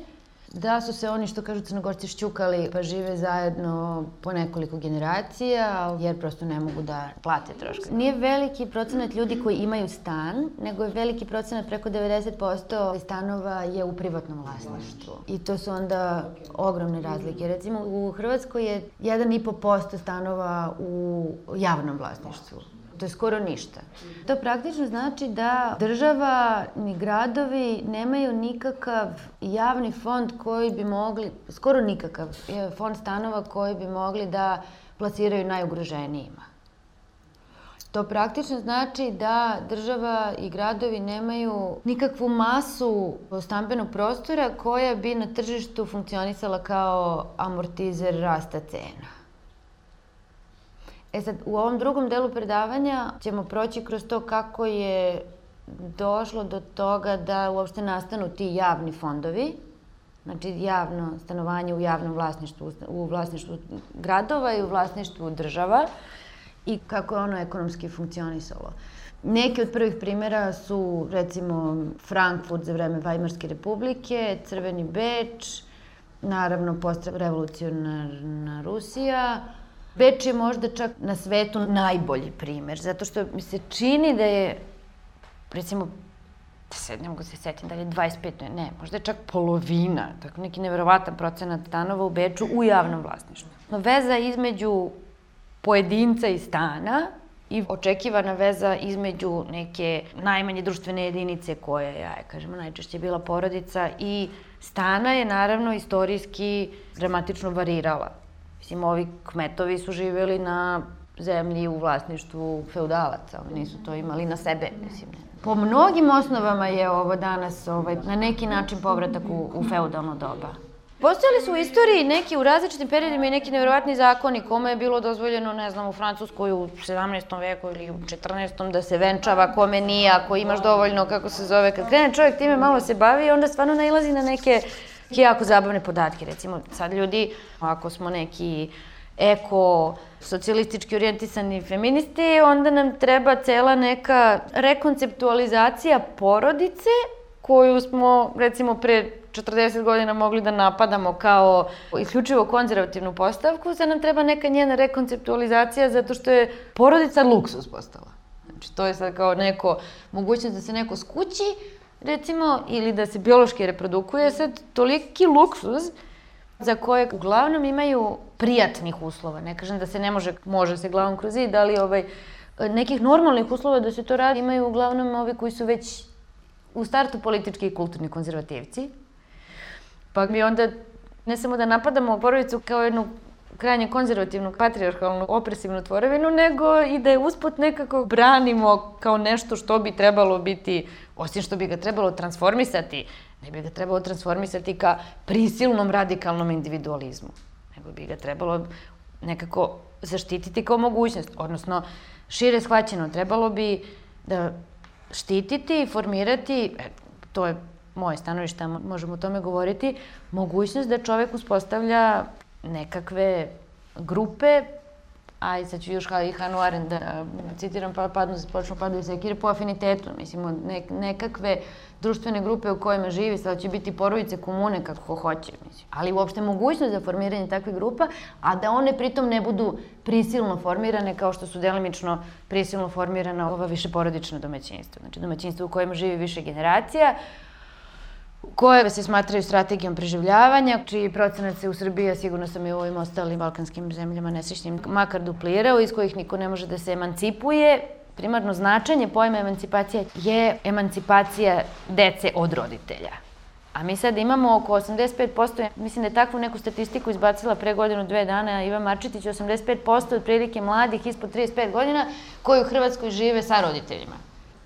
da su se oni, što kažu Crnogorci, šćukali pa žive zajedno po nekoliko generacija, jer prosto ne mogu da plate troškove. Nije veliki procenat ljudi koji imaju stan, nego je veliki procenat, preko devedeset posto stanova je u privatnom vlasništvu. I to su onda ogromne razlike. Recimo, u Hrvatskoj je jedan i po posto stanova u javnom vlasništvu. To je skoro ništa. To praktično znači da država ni gradovi nemaju nikakav javni fond koji bi mogli, skoro nikakav fond stanova koji bi mogli da plasiraju najugroženijima. To praktično znači da država i gradovi nemaju nikakvu masu stambenog prostora koja bi na tržištu funkcionisala kao amortizer rasta cena. E sad, u ovom drugom delu predavanja ćemo proći kroz to kako je došlo do toga da uopšte nastanu ti javni fondovi, znači javno stanovanje u javnom vlasništvu, u vlasništvu gradova i u vlasništvu država i kako je ono ekonomski funkcionisalo. Neki od prvih primjera su, recimo, Frankfurt za vreme Weimarske republike, Crveni Beč, naravno postrevolucionarna Rusija. Beč je možda čak na svetu najbolji primer, zato što mi se čini da je, recimo, ne mogu se setiti da je dvadeset pet, ne, možda je čak polovina, tako neki neverovatan procenat stanova u Beču u javnom vlasništvu. Veza između pojedinca i stana i očekivana veza između neke najmanje društvene jedinice koja je, ja kažemo, najčešće bila porodica i stana je naravno istorijski dramatično varirala. Mislim, ovi kmetovi su živjeli na zemlji u vlasništvu feudalaca, nisu to imali na sebe, mislim. Po mnogim osnovama je ovo danas ovaj, na neki način povratak u, u feudalno doba. Postojali su u istoriji neki u različitim periodima i neki nevjerovatni zakoni kome je bilo dozvoljeno, ne znam, u Francuskoj u sedamnaestom veku ili u četrnaestom da se venčava, kome nije, ako imaš dovoljno, kako se zove. Kad krene čovjek time malo se bavi, onda stvarno nailazi na neke jako zabavne podatke. Recimo, sad ljudi, ako smo neki eko-socijalistički orijentisani feministi, onda nam treba cela neka rekonceptualizacija porodice koju smo, recimo, pre četrdeset godina mogli da napadamo kao isključivo konzervativnu postavku. Sad nam treba neka njena rekonceptualizacija zato što je porodica luksuz postala. Znači, to je sad kao neko mogućnost da se neko skući, recimo, ili da se biološki reprodukuje, sad toliki luksuz za kojeg uglavnom imaju prijatnih uslova. Ne kažem da se ne može, može se glavom kroz zid, ali ovaj, nekih normalnih uslova da se to radi imaju uglavnom ovi koji su već u startu politički i kulturni konzervativci. Pa mi onda ne samo da napadamo porodicu kao jednu krajnje konzervativnu, patrijarhalnu, opresivnu tvorevinu, nego i da je usput nekako branimo kao nešto što bi trebalo biti, osim što bi ga trebalo transformisati, ne bi ga trebalo transformisati ka prisilnom radikalnom individualizmu, nego bi ga trebalo nekako zaštititi kao mogućnost, odnosno šire shvaćeno, trebalo bi da štititi i formirati, to je moje stanovište, možemo o tome govoriti, mogućnost da čovek uspostavlja nekakve grupe, a i sad ću još i Hanu Arendt da citiram, pa padnu, počnu padaju sekire po afinitetu, mislim, ne, nekakve društvene grupe u kojima živi, sad će biti porodice, komune, kako hoće, mislim. Ali uopšte mogućnost za formiranje takvih grupa, a da one pritom ne budu prisilno formirane, kao što su delimično prisilno formirana ova više porodična domaćinstva, znači domaćinstvo u kojima živi više generacija, koje se smatraju strategijom preživljavanja, čiji procenat se u Srbiji, a sigurno sam i u ovim ostalim balkanskim zemljama nesrećnim, makar duplirao, iz kojih niko ne može da se emancipuje. Primarno značenje pojma emancipacije je emancipacija dece od roditelja. A mi sad imamo oko osamdeset pet posto, mislim da je takvu neku statistiku izbacila pre godinu, dve dana Ivan Marčetić, osamdeset pet posto otprilike mladih ispod trideset pet godina koji u Hrvatskoj žive sa roditeljima.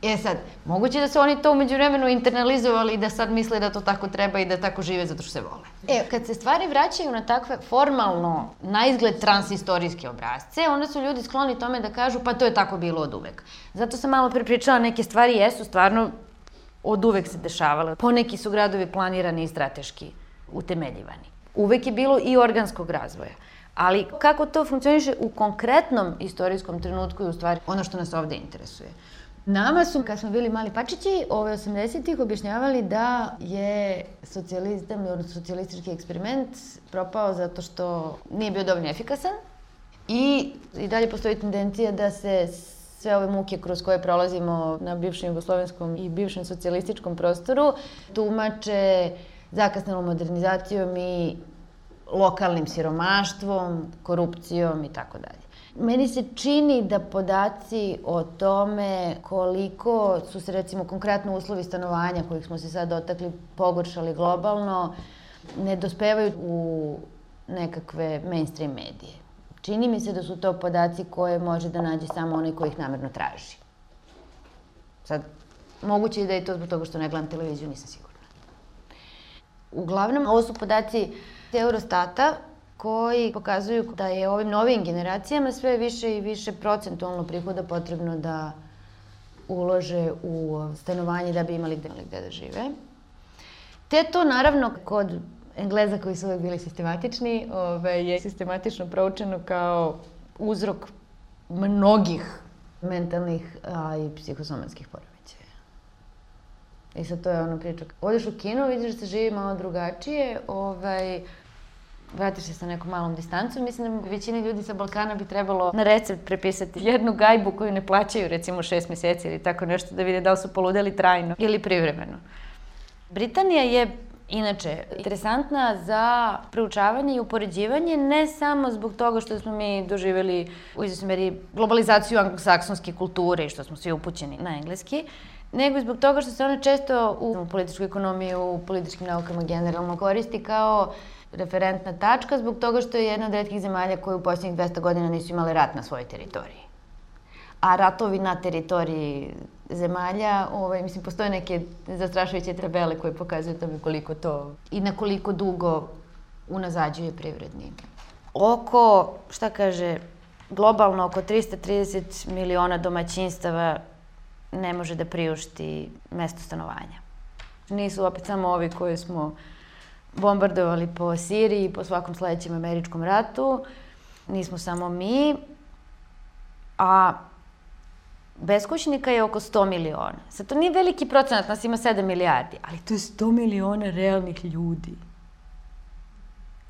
E sad, moguće da su oni to u međuvremenu internalizovali i da sad misle da to tako treba i da tako žive zato što se vole. E, kad se stvari vraćaju na takve formalno, na izgled transistorijske obrazce, onda su ljudi skloni tome da kažu pa to je tako bilo od uvek. Zato sam malo prepričala, neke stvari jesu stvarno od uvek se dešavale. Poneki su gradovi planirani i strateški utemeljivani. Uvek je bilo i organskog razvoja. Ali kako to funkcioniše u konkretnom istorijskom trenutku je u stvari ono što nas ovde interesuje. Nama su, kad smo bili mali pačići, ove osamdesetih objašnjavali da je socijalizam, odnosno socijalistički eksperiment propao zato što nije bio dovoljno efikasan i, i dalje postoji tendencija da se sve ove muke kroz koje prolazimo na bivšem jugoslovenskom i bivšem socijalističkom prostoru tumače zakasnelom modernizacijom i lokalnim siromaštvom, korupcijom i tako dalje. Meni se čini da podaci o tome koliko su se, recimo, konkretno uslovi stanovanja kojih smo se sad dotakli pogoršali globalno, ne dospevaju u nekakve mainstream medije. Čini mi se da su to podaci koje može da nađe samo onaj koji ih namerno traži. Sad, moguće je da je to zbog toga što ne gledam televiziju, nisam sigurna. Uglavnom, ovo su podaci Eurostata, koji pokazuju da je ovim novim generacijama sve više i više procentualno prihoda potrebno da ulože u stanovanje da bi imali gde, gde da žive. Te to naravno kod Engleza koji su uvek bili sistematični ove, je sistematično proučeno kao uzrok mnogih mentalnih a, i psihosomatskih poremećaja. I sad to je ono priča. Odeš u kino, vidiš da se živi malo drugačije, ovaj... Vratiš se sa nekom malom distancom. Mislim da većini ljudi sa Balkana bi trebalo na recept prepisati jednu gajbu koju ne plaćaju, recimo šest meseci ili tako nešto, da vide da li su poludeli trajno ili privremeno. Britanija je, inače, interesantna za proučavanje i upoređivanje, ne samo zbog toga što smo mi doživjeli u izvesnoj meri globalizaciju anglosaksonske kulture i što smo svi upućeni na engleski, nego i zbog toga što se ona često u političkoj ekonomiji, u političkim naukama generalno koristi kao referentna tačka zbog toga što je jedna od retkih zemalja koje u posljednjih dvesta godina nisu imale rat na svojoj teritoriji. A ratovi na teritoriji zemalja, ovaj, mislim, postoje neke zastrašujuće tabele koje pokazuju tome koliko to i na koliko dugo unazađuje privredni. Oko, šta kaže, globalno oko trista trideset miliona domaćinstava ne može da priušti mesto stanovanja. Nisu opet samo ovi koje smo bombardovali po Siriji, po svakom sledećem američkom ratu. Nismo samo mi. A beskućnika je oko sto miliona. Sad, to nije veliki procenat, nas ima sedam milijardi, ali to je sto miliona realnih ljudi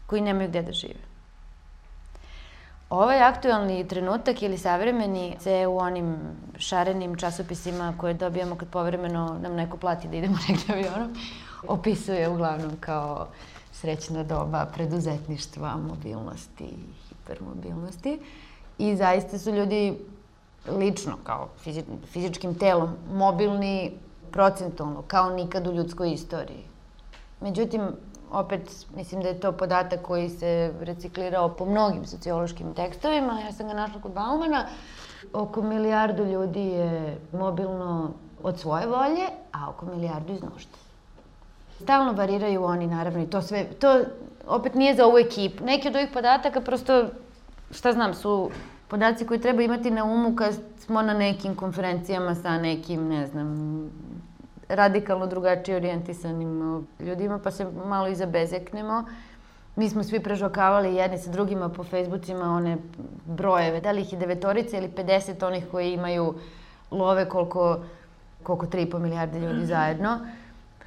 koji nemaju gde da žive. Ovaj aktualni trenutak ili savremeni se u onim šarenim časopisima koje dobijamo kad povremeno nam neko plati da idemo negde avionom, opisuje uglavnom kao srećna doba preduzetništva, mobilnosti, hipermobilnosti. I zaista su ljudi lično, kao fizi fizičkim telom, mobilni procentualno, kao nikad u ljudskoj istoriji. Međutim, opet mislim da je to podatak koji se reciklirao po mnogim sociološkim tekstovima, ja sam ga našla kod Baumana, oko milijardu ljudi je mobilno od svoje volje, a oko milijardu iz nužde. Stalno variraju oni, naravno, i to sve, to opet nije za ovu ekipu. Neki od ovih podataka prosto, šta znam, su podaci koji treba imati na umu kad smo na nekim konferencijama sa nekim, ne znam, radikalno drugačije orijentisanim ljudima, pa se malo i zabezeknemo. Mi smo svi prežokavali jedni sa drugima po Facebookima one brojeve, da li ih je devetorica ili pedeset onih koji imaju love koliko, koliko tri i po milijarde ljudi zajedno.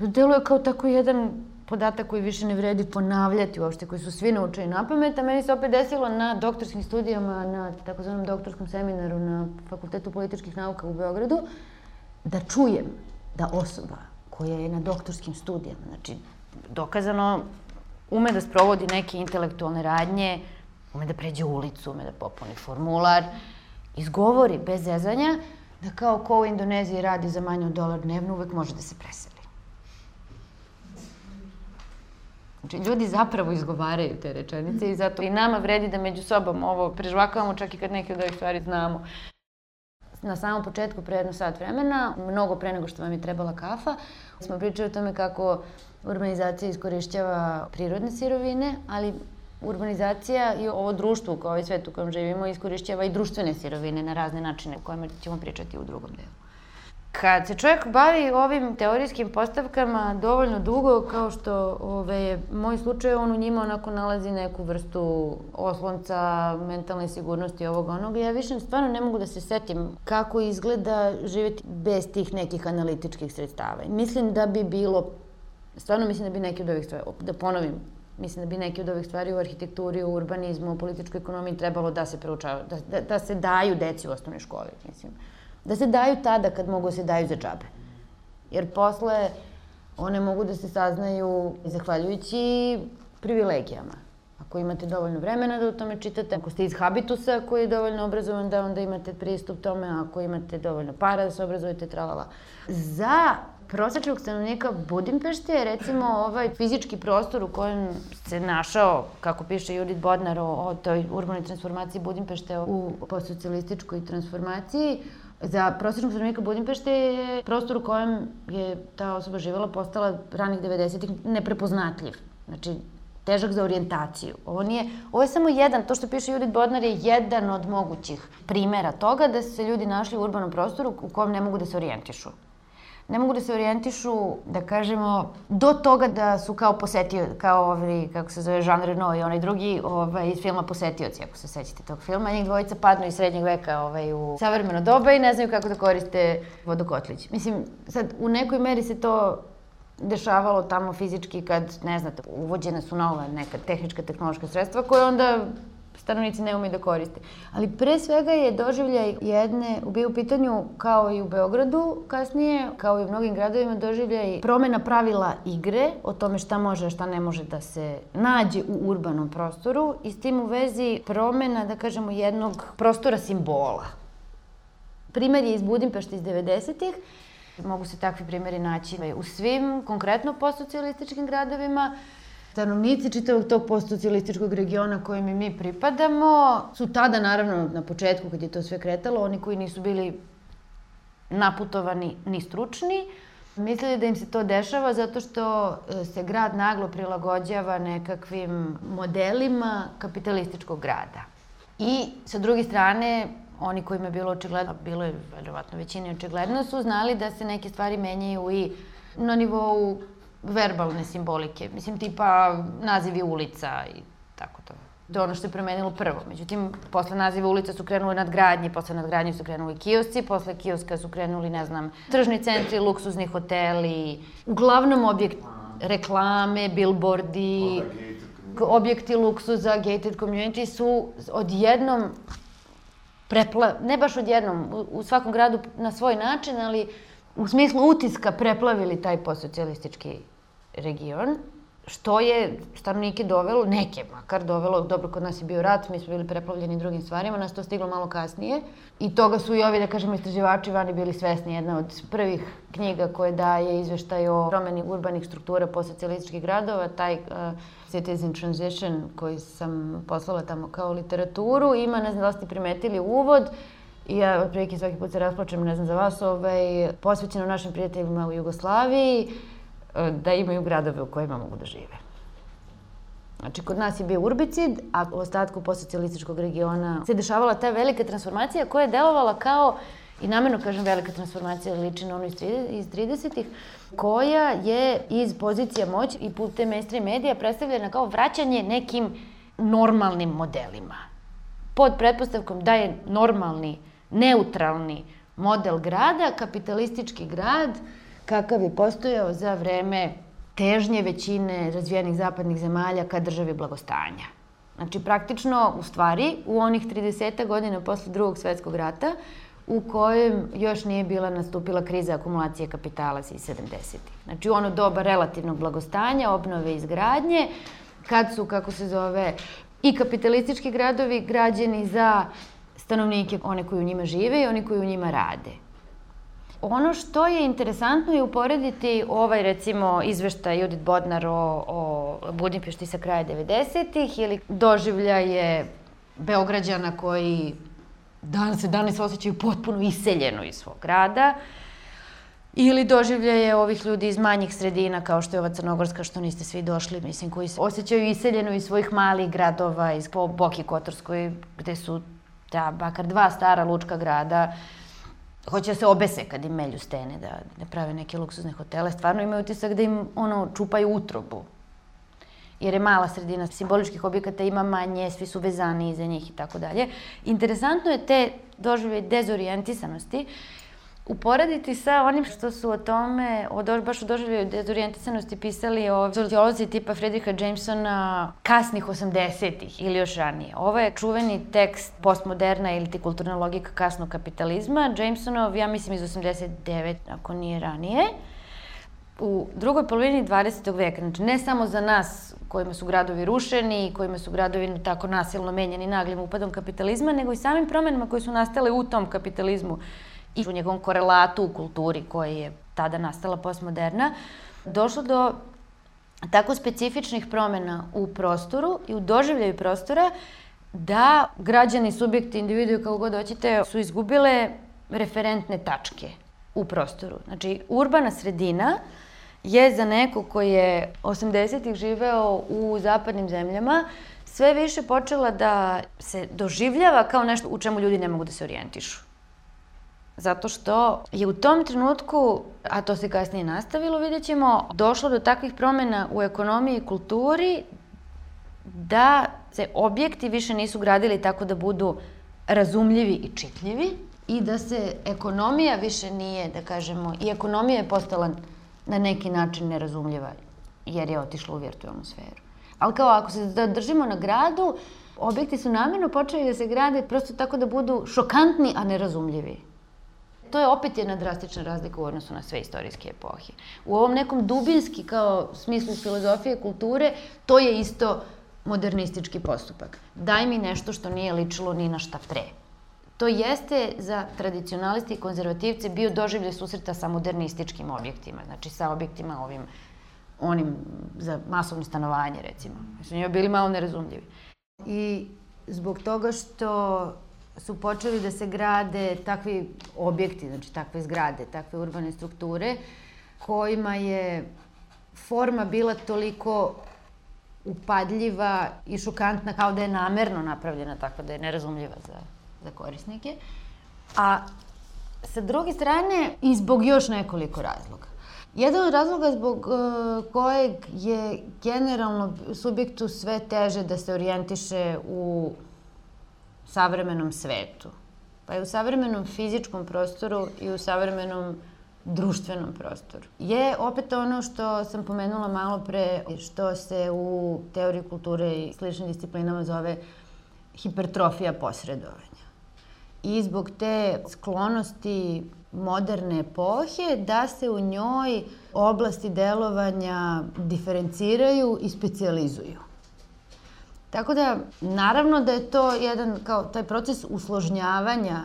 Delo je kao tako jedan podatak koji više ne vredi ponavljati uopšte, koji su svi naučili na pamet, a meni se opet desilo na doktorskim studijama, na takozvanom doktorskom seminaru na Fakultetu političkih nauka u Beogradu, da čujem da osoba koja je na doktorskim studijama, znači dokazano ume da sprovodi neke intelektualne radnje, ume da pređe ulicu, ume da popuni formular, izgovori bez zezanja da kao ko u Indoneziji radi za manje od dolar dnevno, uvek može da se preseli. Znači, ljudi zapravo izgovaraju te rečenice i zato i nama vredi da među sobom ovo prežvakavamo, čak i kad neke od ovih stvari znamo. Na samom početku, pre jedno sat vremena, mnogo pre nego što vam je trebala kafa, smo pričali o tome kako urbanizacija iskorišćava prirodne sirovine, ali urbanizacija i ovo društvo, kao i svet u kojem živimo, iskorišćava i društvene sirovine na razne načine o kojima ćemo pričati u drugom delu. Kad se čovjek bavi ovim teorijskim postavkama dovoljno dugo, kao što je moj slučaj, on u njima onako nalazi neku vrstu oslonca, mentalne sigurnosti, ovog onog. Ja više stvarno ne mogu da se setim kako izgleda živjeti bez tih nekih analitičkih sredstava. Mislim da bi bilo, stvarno mislim da bi neki od ovih stvari, da ponovim, mislim da bi neki od ovih stvari u arhitekturi, u urbanizmu, u političkoj ekonomiji trebalo da se proučavaju, da se daju deci u osnovnoj školi, mislim. Da se daju tada kad mogu da se daju za džabe. Jer posle one mogu da se saznaju zahvaljujući privilegijama. Ako imate dovoljno vremena da o tome čitate, ako ste iz habitusa koji je dovoljno obrazovan da onda imate pristup tome, ako imate dovoljno para da se obrazujete, tralala. Za prosječnog stanovnika Budimpešte, recimo ovaj fizički prostor u kojem se našao, kako piše Judit Bodnár o toj urbanoj transformaciji Budimpešte u postsocijalističkoj transformaciji, za prosječnog stanovnika Budimpešte je prostor u kojem je ta osoba živjela postala ranih devedesetih neprepoznatljiv. Znači, težak za orijentaciju. Ovo nije, ovo je samo jedan, to što piše Judit Bodnár je jedan od mogućih primjera toga da su se ljudi našli u urbanom prostoru u kojem ne mogu da se orijentišu. Ne mogu da se orijentišu, da kažemo, do toga da su kao posetioci, kao ovaj, kako se zove, Jean Reno i onaj drugi iz filma Posetioci, ako se sećate tog filma. Njih dvojica padnu iz srednjeg veka u savremeno doba i ne znaju kako da koriste vodokotlić. Mislim, sad, u nekoj meri se to dešavalo tamo fizički kad, ne znate, uvođene su nova neka tehnička, tehnološka sredstva koje onda stanovnici ne umeju da koriste. Ali pre svega je doživljaj jedne, bio u pitanju kao i u Beogradu kasnije, kao i u mnogim gradovima, doživljaj promena pravila igre o tome šta može, a šta ne može da se nađe u urbanom prostoru i s tim u vezi promena, da kažemo, jednog prostora simbola. Primer je iz Budimpešte iz devedesetih. Mogu se takvi primeri naći u svim, konkretno postsocijalističkim gradovima. Stanovnici čitavog tog postsocijalističkog regiona kojim i mi pripadamo su tada, naravno, na početku kad je to sve kretalo, oni koji nisu bili naputovani ni stručni, mislili da im se to dešava zato što se grad naglo prilagođava nekakvim modelima kapitalističkog grada. I, sa druge strane, oni kojima je bilo očigledno, bilo je verovatno većini očigledno, su znali da se neke stvari menjaju i na nivou verbalne simbolike, mislim, tipa nazivi ulica i tako to. To je ono što je promenilo prvo. Međutim, posle naziva ulica su krenuli nadgradnje, posle nadgradnje su krenuli kiosci, posle kioska su krenuli, ne znam, tržni centri, luksuzni hoteli, uglavnom objekt reklame, bilbordi, objekti luksuza, gated community su odjednom, ne baš odjednom, u svakom gradu na svoj način, ali u smislu utiska preplavili taj postsocijalistički region, što je stanovnike dovelo, neke makar dovelo, dobro, kod nas je bio rat, mi smo bili preplavljeni drugim stvarima, nas to stiglo malo kasnije i toga su i ovi, da kažemo, istraživači vani bili svesni. Jedna od prvih knjiga koje daje izveštaj o promeni urbanih struktura postsocijalističkih gradova, taj Cities in Transition koji sam poslala tamo kao literaturu, ima, ne znam da ste primetili uvod, i ja otprilike svaki put se rasplačem, ne znam za vas, posvećeno našim prijateljima u Jugoslaviji, da imaju gradove u kojima mogu da žive. Znači, kod nas je bio urbicid, a u ostatku postsocijalističkog regiona se dešavala ta velika transformacija koja je delovala kao, i namerno kažem velika transformacija, liči na ono iz tridesetih, koja je iz pozicija moći i putem mainstream medija predstavljena kao vraćanje nekim normalnim modelima. Pod pretpostavkom da je normalni, neutralni model grada, kapitalistički grad, kakav je postojao za vreme težnje većine razvijenih zapadnih zemalja ka državi blagostanja. Znači, praktično, u stvari, u onih trideset godina posle Drugog svetskog rata, u kojem još nije bila nastupila kriza akumulacije kapitala iz sedamdesetih. Znači, u ono doba relativnog blagostanja, obnove i izgradnje, kad su, kako se zove, i kapitalistički gradovi građeni za stanovnike, one koji u njima žive i one koji u njima rade. Ono što je interesantno je uporediti ovaj, recimo, izveštaj Judit Bodnár o, o Budimpešti sa kraja devedesetih ili doživljaje Beograđana koji danas se danas osjećaju potpuno iseljeno iz svog grada ili doživljaje ovih ljudi iz manjih sredina kao što je ova Crnogorska, što niste svi došli, mislim, koji se osjećaju iseljeno iz svojih malih gradova, iz po Boki Kotorskoj, gde su da, bakar dva stara lučka grada. Hoće da se obese kad im melju stene, da, da prave neke luksuzne hotele. Stvarno imaju utisak da im ono, čupaju utrobu. Jer je mala sredina simboličkih objekata, ima manje, svi su vezani iza njih i tako dalje. Interesantno je te doživlje dezorijentisanosti uporediti sa onim što su o tome, o, baš o doživlju dezorijentisanosti pisali o sociolozi tipa Fredrika Jamesona kasnih osamdesetih ili još ranije. Ovo je čuveni tekst postmoderna ili kulturna logika kasnog kapitalizma, Jamesonov, ja mislim iz osamdeset devet, ako nije ranije, u drugoj polovini dvadesetog veka. Znači, ne samo za nas kojima su gradovi rušeni i kojima su gradovi tako nasilno menjeni naglim upadom kapitalizma, nego i samim promenama koje su nastale u tom kapitalizmu i u njegovom korelatu u kulturi koja je tada nastala postmoderna, došlo do tako specifičnih promjena u prostoru i u doživljaju prostora da građani, subjekti, individue, kako god hoćete, su izgubile referentne tačke u prostoru. Znači, urbana sredina je za neko koji je osamdesetih živeo u zapadnim zemljama sve više počela da se doživljava kao nešto u čemu ljudi ne mogu da se orijentišu. Zato što je u tom trenutku, a to se kasnije nastavilo, vidjet ćemo, došlo do takvih promjena u ekonomiji i kulturi da se objekti više nisu gradili tako da budu razumljivi i čitljivi i da se ekonomija više nije, da kažemo, i ekonomija je postala na neki način nerazumljiva jer je otišla u virtualnu sferu. Ali kao ako se zadržimo na gradu, objekti su namjerno počeli da se grade prosto tako da budu šokantni, a nerazumljivi. To je opet jedna drastična razlika u odnosu na sve istorijske epohe. U ovom nekom dubinski, kao smislu filozofije kulture, to je isto modernistički postupak. Daj mi nešto što nije ličilo ni na šta pre. To jeste za tradicionaliste i konzervativce bio doživljaj susreta sa modernističkim objektima, znači sa objektima ovim, onim za masovno stanovanje, recimo. Mislim, oni bili malo nerazumljivi. I zbog toga što su počeli da se grade takvi objekti, znači takve zgrade, takve urbane strukture, kojima je forma bila toliko upadljiva i šokantna kao da je namerno napravljena, tako da je nerazumljiva za, za korisnike. A sa druge strane, i zbog još nekoliko razloga. Jedan od razloga zbog uh, kojeg je generalno subjektu sve teže da se orijentiše u savremenom svetu, pa i u savremenom fizičkom prostoru i u savremenom društvenom prostoru, je opet ono što sam pomenula malo pre, što se u teoriji kulture i sličnim disciplinama zove hipertrofija posredovanja. I zbog te sklonosti moderne epohe da se u njoj oblasti delovanja diferenciraju i specijalizuju. Tako da, naravno da je to jedan, kao taj proces usložnjavanja,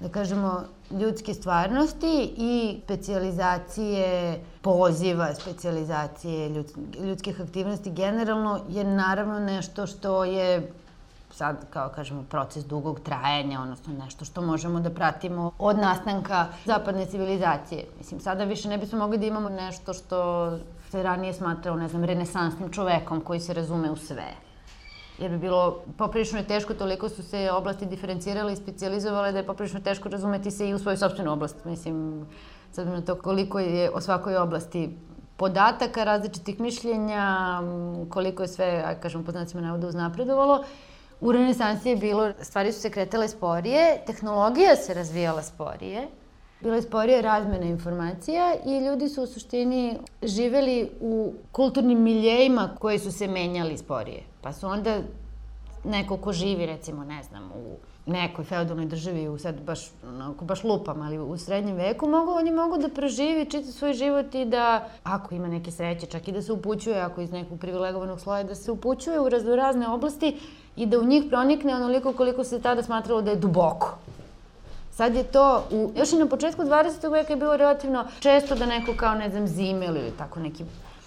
da kažemo, ljudske stvarnosti i specijalizacije poziva, specijalizacije ljudskih aktivnosti generalno je naravno nešto što je sad, kao kažemo, proces dugog trajanja, odnosno nešto što možemo da pratimo od nastanka zapadne civilizacije. Mislim, sada više ne bismo mogli da imamo nešto što se ranije smatrao, ne znam, renesansnim čovekom koji se razume u sve. Jer bi bilo poprilično je teško, toliko su se oblasti diferencirale i specijalizovale da je poprilično teško razumeti se i u svoju sopstvenu oblast. Mislim, sad na to koliko je o svakoj oblasti podataka, različitih mišljenja, koliko je sve, aj kažem, po znacima navoda uznapredovalo. U renesansi je bilo, stvari su se kretale sporije, tehnologija se razvijala sporije, bila je sporije razmjena informacija i ljudi su u suštini živeli u kulturnim miljejima koji su se menjali sporije. Pa su onda neko ko živi, recimo, ne znam, u nekoj feudalnoj državi, u sad baš, onako, baš lupam, ali u srednjem veku, mogu, oni mogu da preživi čitav svoj život i da, ako ima neke sreće, čak i da se upućuje, ako iz nekog privilegovanog sloja, da se upućuje u raznorazne oblasti i da u njih pronikne onoliko koliko se tada smatralo da je duboko. Sad je to, u, još i na početku dvadesetog veka je bilo relativno često da neko kao, ne znam, Zimel ili tako neki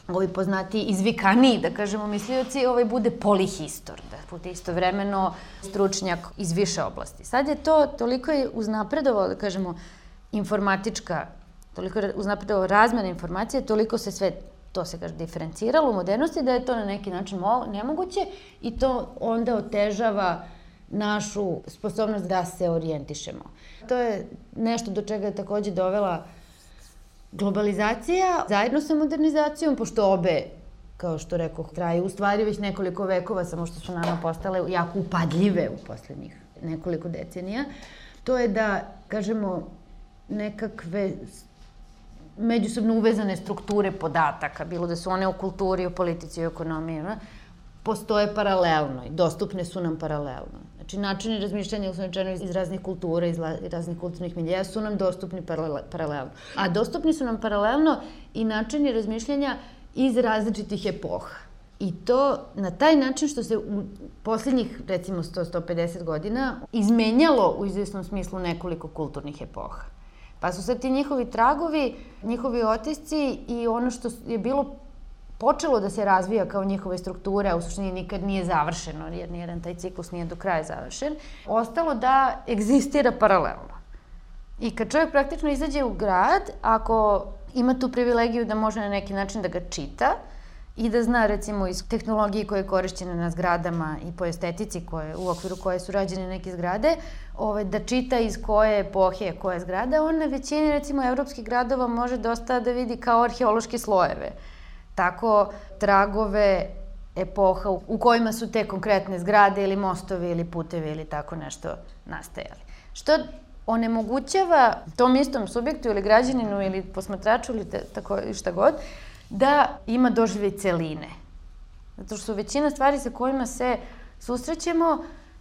ovi poznati izvikani, da kažemo, mislioci, ovaj bude polihistor, da bude istovremeno stručnjak iz više oblasti. Sad je to, toliko je uznapredovalo, da kažemo, informatička, toliko je uznapredovalo razmjena informacije, toliko se sve, to se kaže, diferenciralo u modernosti, da je to na neki način nemoguće i to onda otežava našu sposobnost da se orijentišemo. To je nešto do čega je takođe dovela globalizacija, zajedno sa modernizacijom, pošto obe, kao što rekoh, traju u stvari već nekoliko vekova, samo što su nama postale jako upadljive u poslednjih nekoliko decenija, to je da, kažemo, nekakve međusobno uvezane strukture podataka, bilo da su one o kulturi, o politici, o ekonomiji, postoje paralelno i dostupne su nam paralelno. Znači, načini razmišljanja uslovničeno iz raznih kultura, iz raznih kulturnih miljeja su nam dostupni paralelno. A dostupni su nam paralelno i načini razmišljanja iz različitih epoha. I to na taj način što se u poslednjih, recimo, sto do sto pedeset godina izmenjalo u izvesnom smislu nekoliko kulturnih epoha. Pa su sad ti njihovi tragovi, njihovi otisci i ono što je bilo počelo da se razvija kao njihove strukture, a u suštini nikad nije završeno, jer nijedan taj ciklus nije do kraja završen, ostalo da egzistira paralelno. I kad čovjek praktično izađe u grad, ako ima tu privilegiju da može na neki način da ga čita i da zna, recimo, iz tehnologije koja je korišćena na zgradama i po estetici koje, u okviru koje su rađene neke zgrade, ovaj, da čita iz koje epohe, koja zgrada, on na većini, recimo, evropskih gradova može dosta da vidi kao arheološke slojeve. Tako tragove epoha u kojima su te konkretne zgrade ili mostovi ili putevi ili tako nešto nastajali. Što onemogućava tom istom subjektu ili građaninu ili posmatraču ili tako šta god, da ima dožive celine. Zato što su većina stvari sa kojima se susrećemo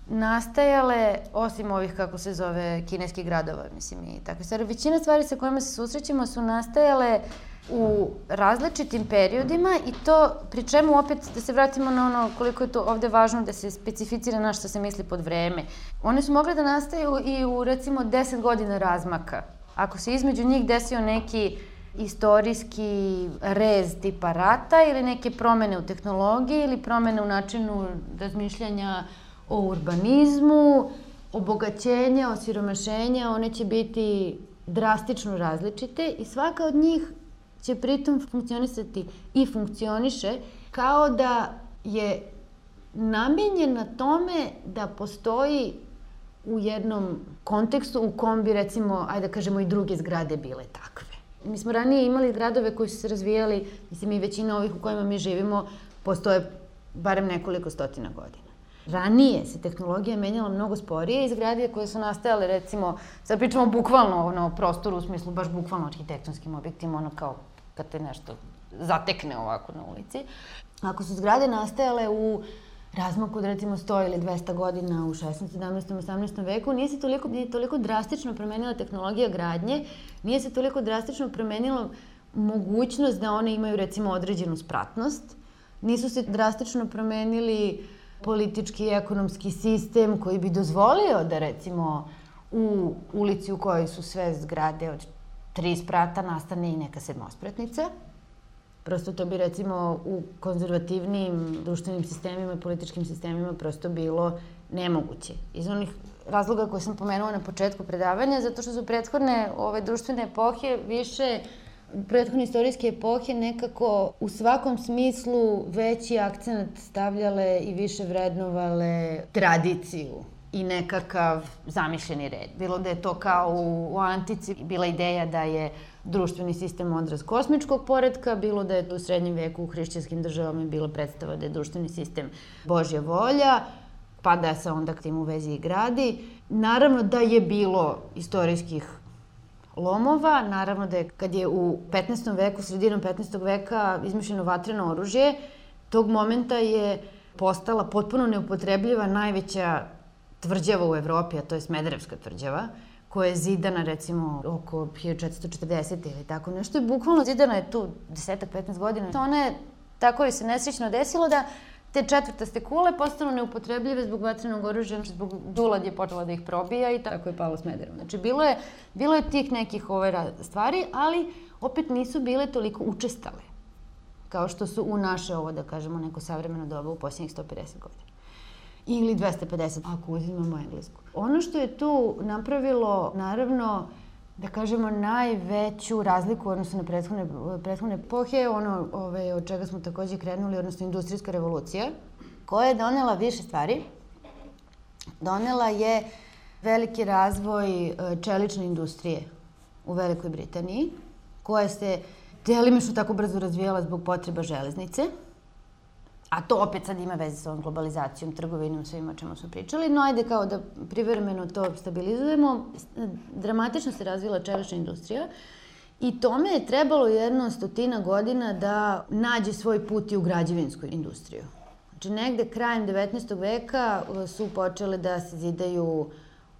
nastajale, osim ovih kako se zove kineskih gradova, mislim i tako stvari, većina stvari sa kojima se susrećemo su nastajale u različitim periodima i to, pri čemu opet da se vratimo na ono koliko je to ovde važno da se specificira na što se misli pod vreme. One su mogle da nastaju i u, recimo, deset godina razmaka. Ako se između njih desio neki istorijski rez tipa rata ili neke promene u tehnologiji ili promene u načinu razmišljanja o urbanizmu, obogaćenja, osiromašenja, one će biti drastično različite i svaka od njih će pritom funkcionisati i funkcioniše kao da je namenjena tome da postoji u jednom kontekstu u kom bi, recimo, ajde da kažemo, i druge zgrade bile takve. Mi smo ranije imali gradove koji su se razvijali, mislim i većina ovih u kojima mi živimo, postoje barem nekoliko stotina godina. Ranije se tehnologija menjala mnogo sporije i zgrade koje su nastajale, recimo, sad pričamo bukvalno ono, o prostoru, u smislu baš bukvalno arhitektonskim objektima, ono kao kad te nešto zatekne ovako na ulici. Ako su zgrade nastajale u razmaku od recimo sto ili dvesta godina u šesnaestom, sedamnaestom, osamnaestom veku, nije se toliko, nije toliko drastično promenila tehnologija gradnje, nije se toliko drastično promenila mogućnost da one imaju recimo određenu spratnost, nisu se drastično promenili politički i ekonomski sistem koji bi dozvolio da, recimo, u ulici u kojoj su sve zgrade od tri sprata nastane i neka sedmospratnica. Prosto to bi, recimo, u konzervativnim društvenim sistemima i političkim sistemima prosto bilo nemoguće. Iz onih razloga koje sam pomenula na početku predavanja, zato što su prethodne ove društvene epohe više prethodne istorijske epohe nekako u svakom smislu veći akcenat stavljale i više vrednovale tradiciju i nekakav zamišljeni red. Bilo da je to kao u, u antici bila ideja da je društveni sistem odraz kosmičkog poretka, bilo da je u srednjem veku u hrišćanskim državama bila predstava da je društveni sistem Božja volja, pa da se onda tim u vezi i gradi. Naravno da je bilo istorijskih lomova, naravno da je kad je u petnaestom veku, sredinom petnaestog veka izmišljeno vatreno oružje, tog momenta je postala potpuno neupotrebljiva najveća tvrđava u Evropi, a to je Smederevska tvrđava, koja je zidana recimo oko hiljadu četiristo četrdeset. ili tako nešto. Bukvalno zidana je tu deset do petnaest godina. Ona je, tako je se nesrećno desilo da Te četvrtaste kule postanu neupotrebljive zbog vatrenog oružja, zbog Dulad je počela da ih probija i tako je palo Smederevo. Znači, bilo je, bilo je tih nekih ove stvari, ali opet nisu bile toliko učestale, kao što su u naše ovo, da kažemo, neko savremeno doba u posljednjih sto pedeset godina. Ili dvesta pedeset, ako uzimamo Englesku. Ono što je tu napravilo, naravno, da kažemo, najveću razliku odnosno na prethodne epohe, ono ove, od čega smo takođe krenuli, odnosno industrijska revolucija, koja je donela više stvari. Donela je veliki razvoj čelične industrije u Velikoj Britaniji, koja se delimično tako brzo razvijala zbog potreba železnice, a to opet sad ima veze sa ovom globalizacijom, trgovinom, svima čemu smo pričali, no ajde kao da privremeno to stabilizujemo. Dramatično se razvila čelična industrija i tome je trebalo jedno stotina godina da nađe svoj put i u građevinsku industriju. Znači, negde krajem devetnaestog veka su počele da se zidaju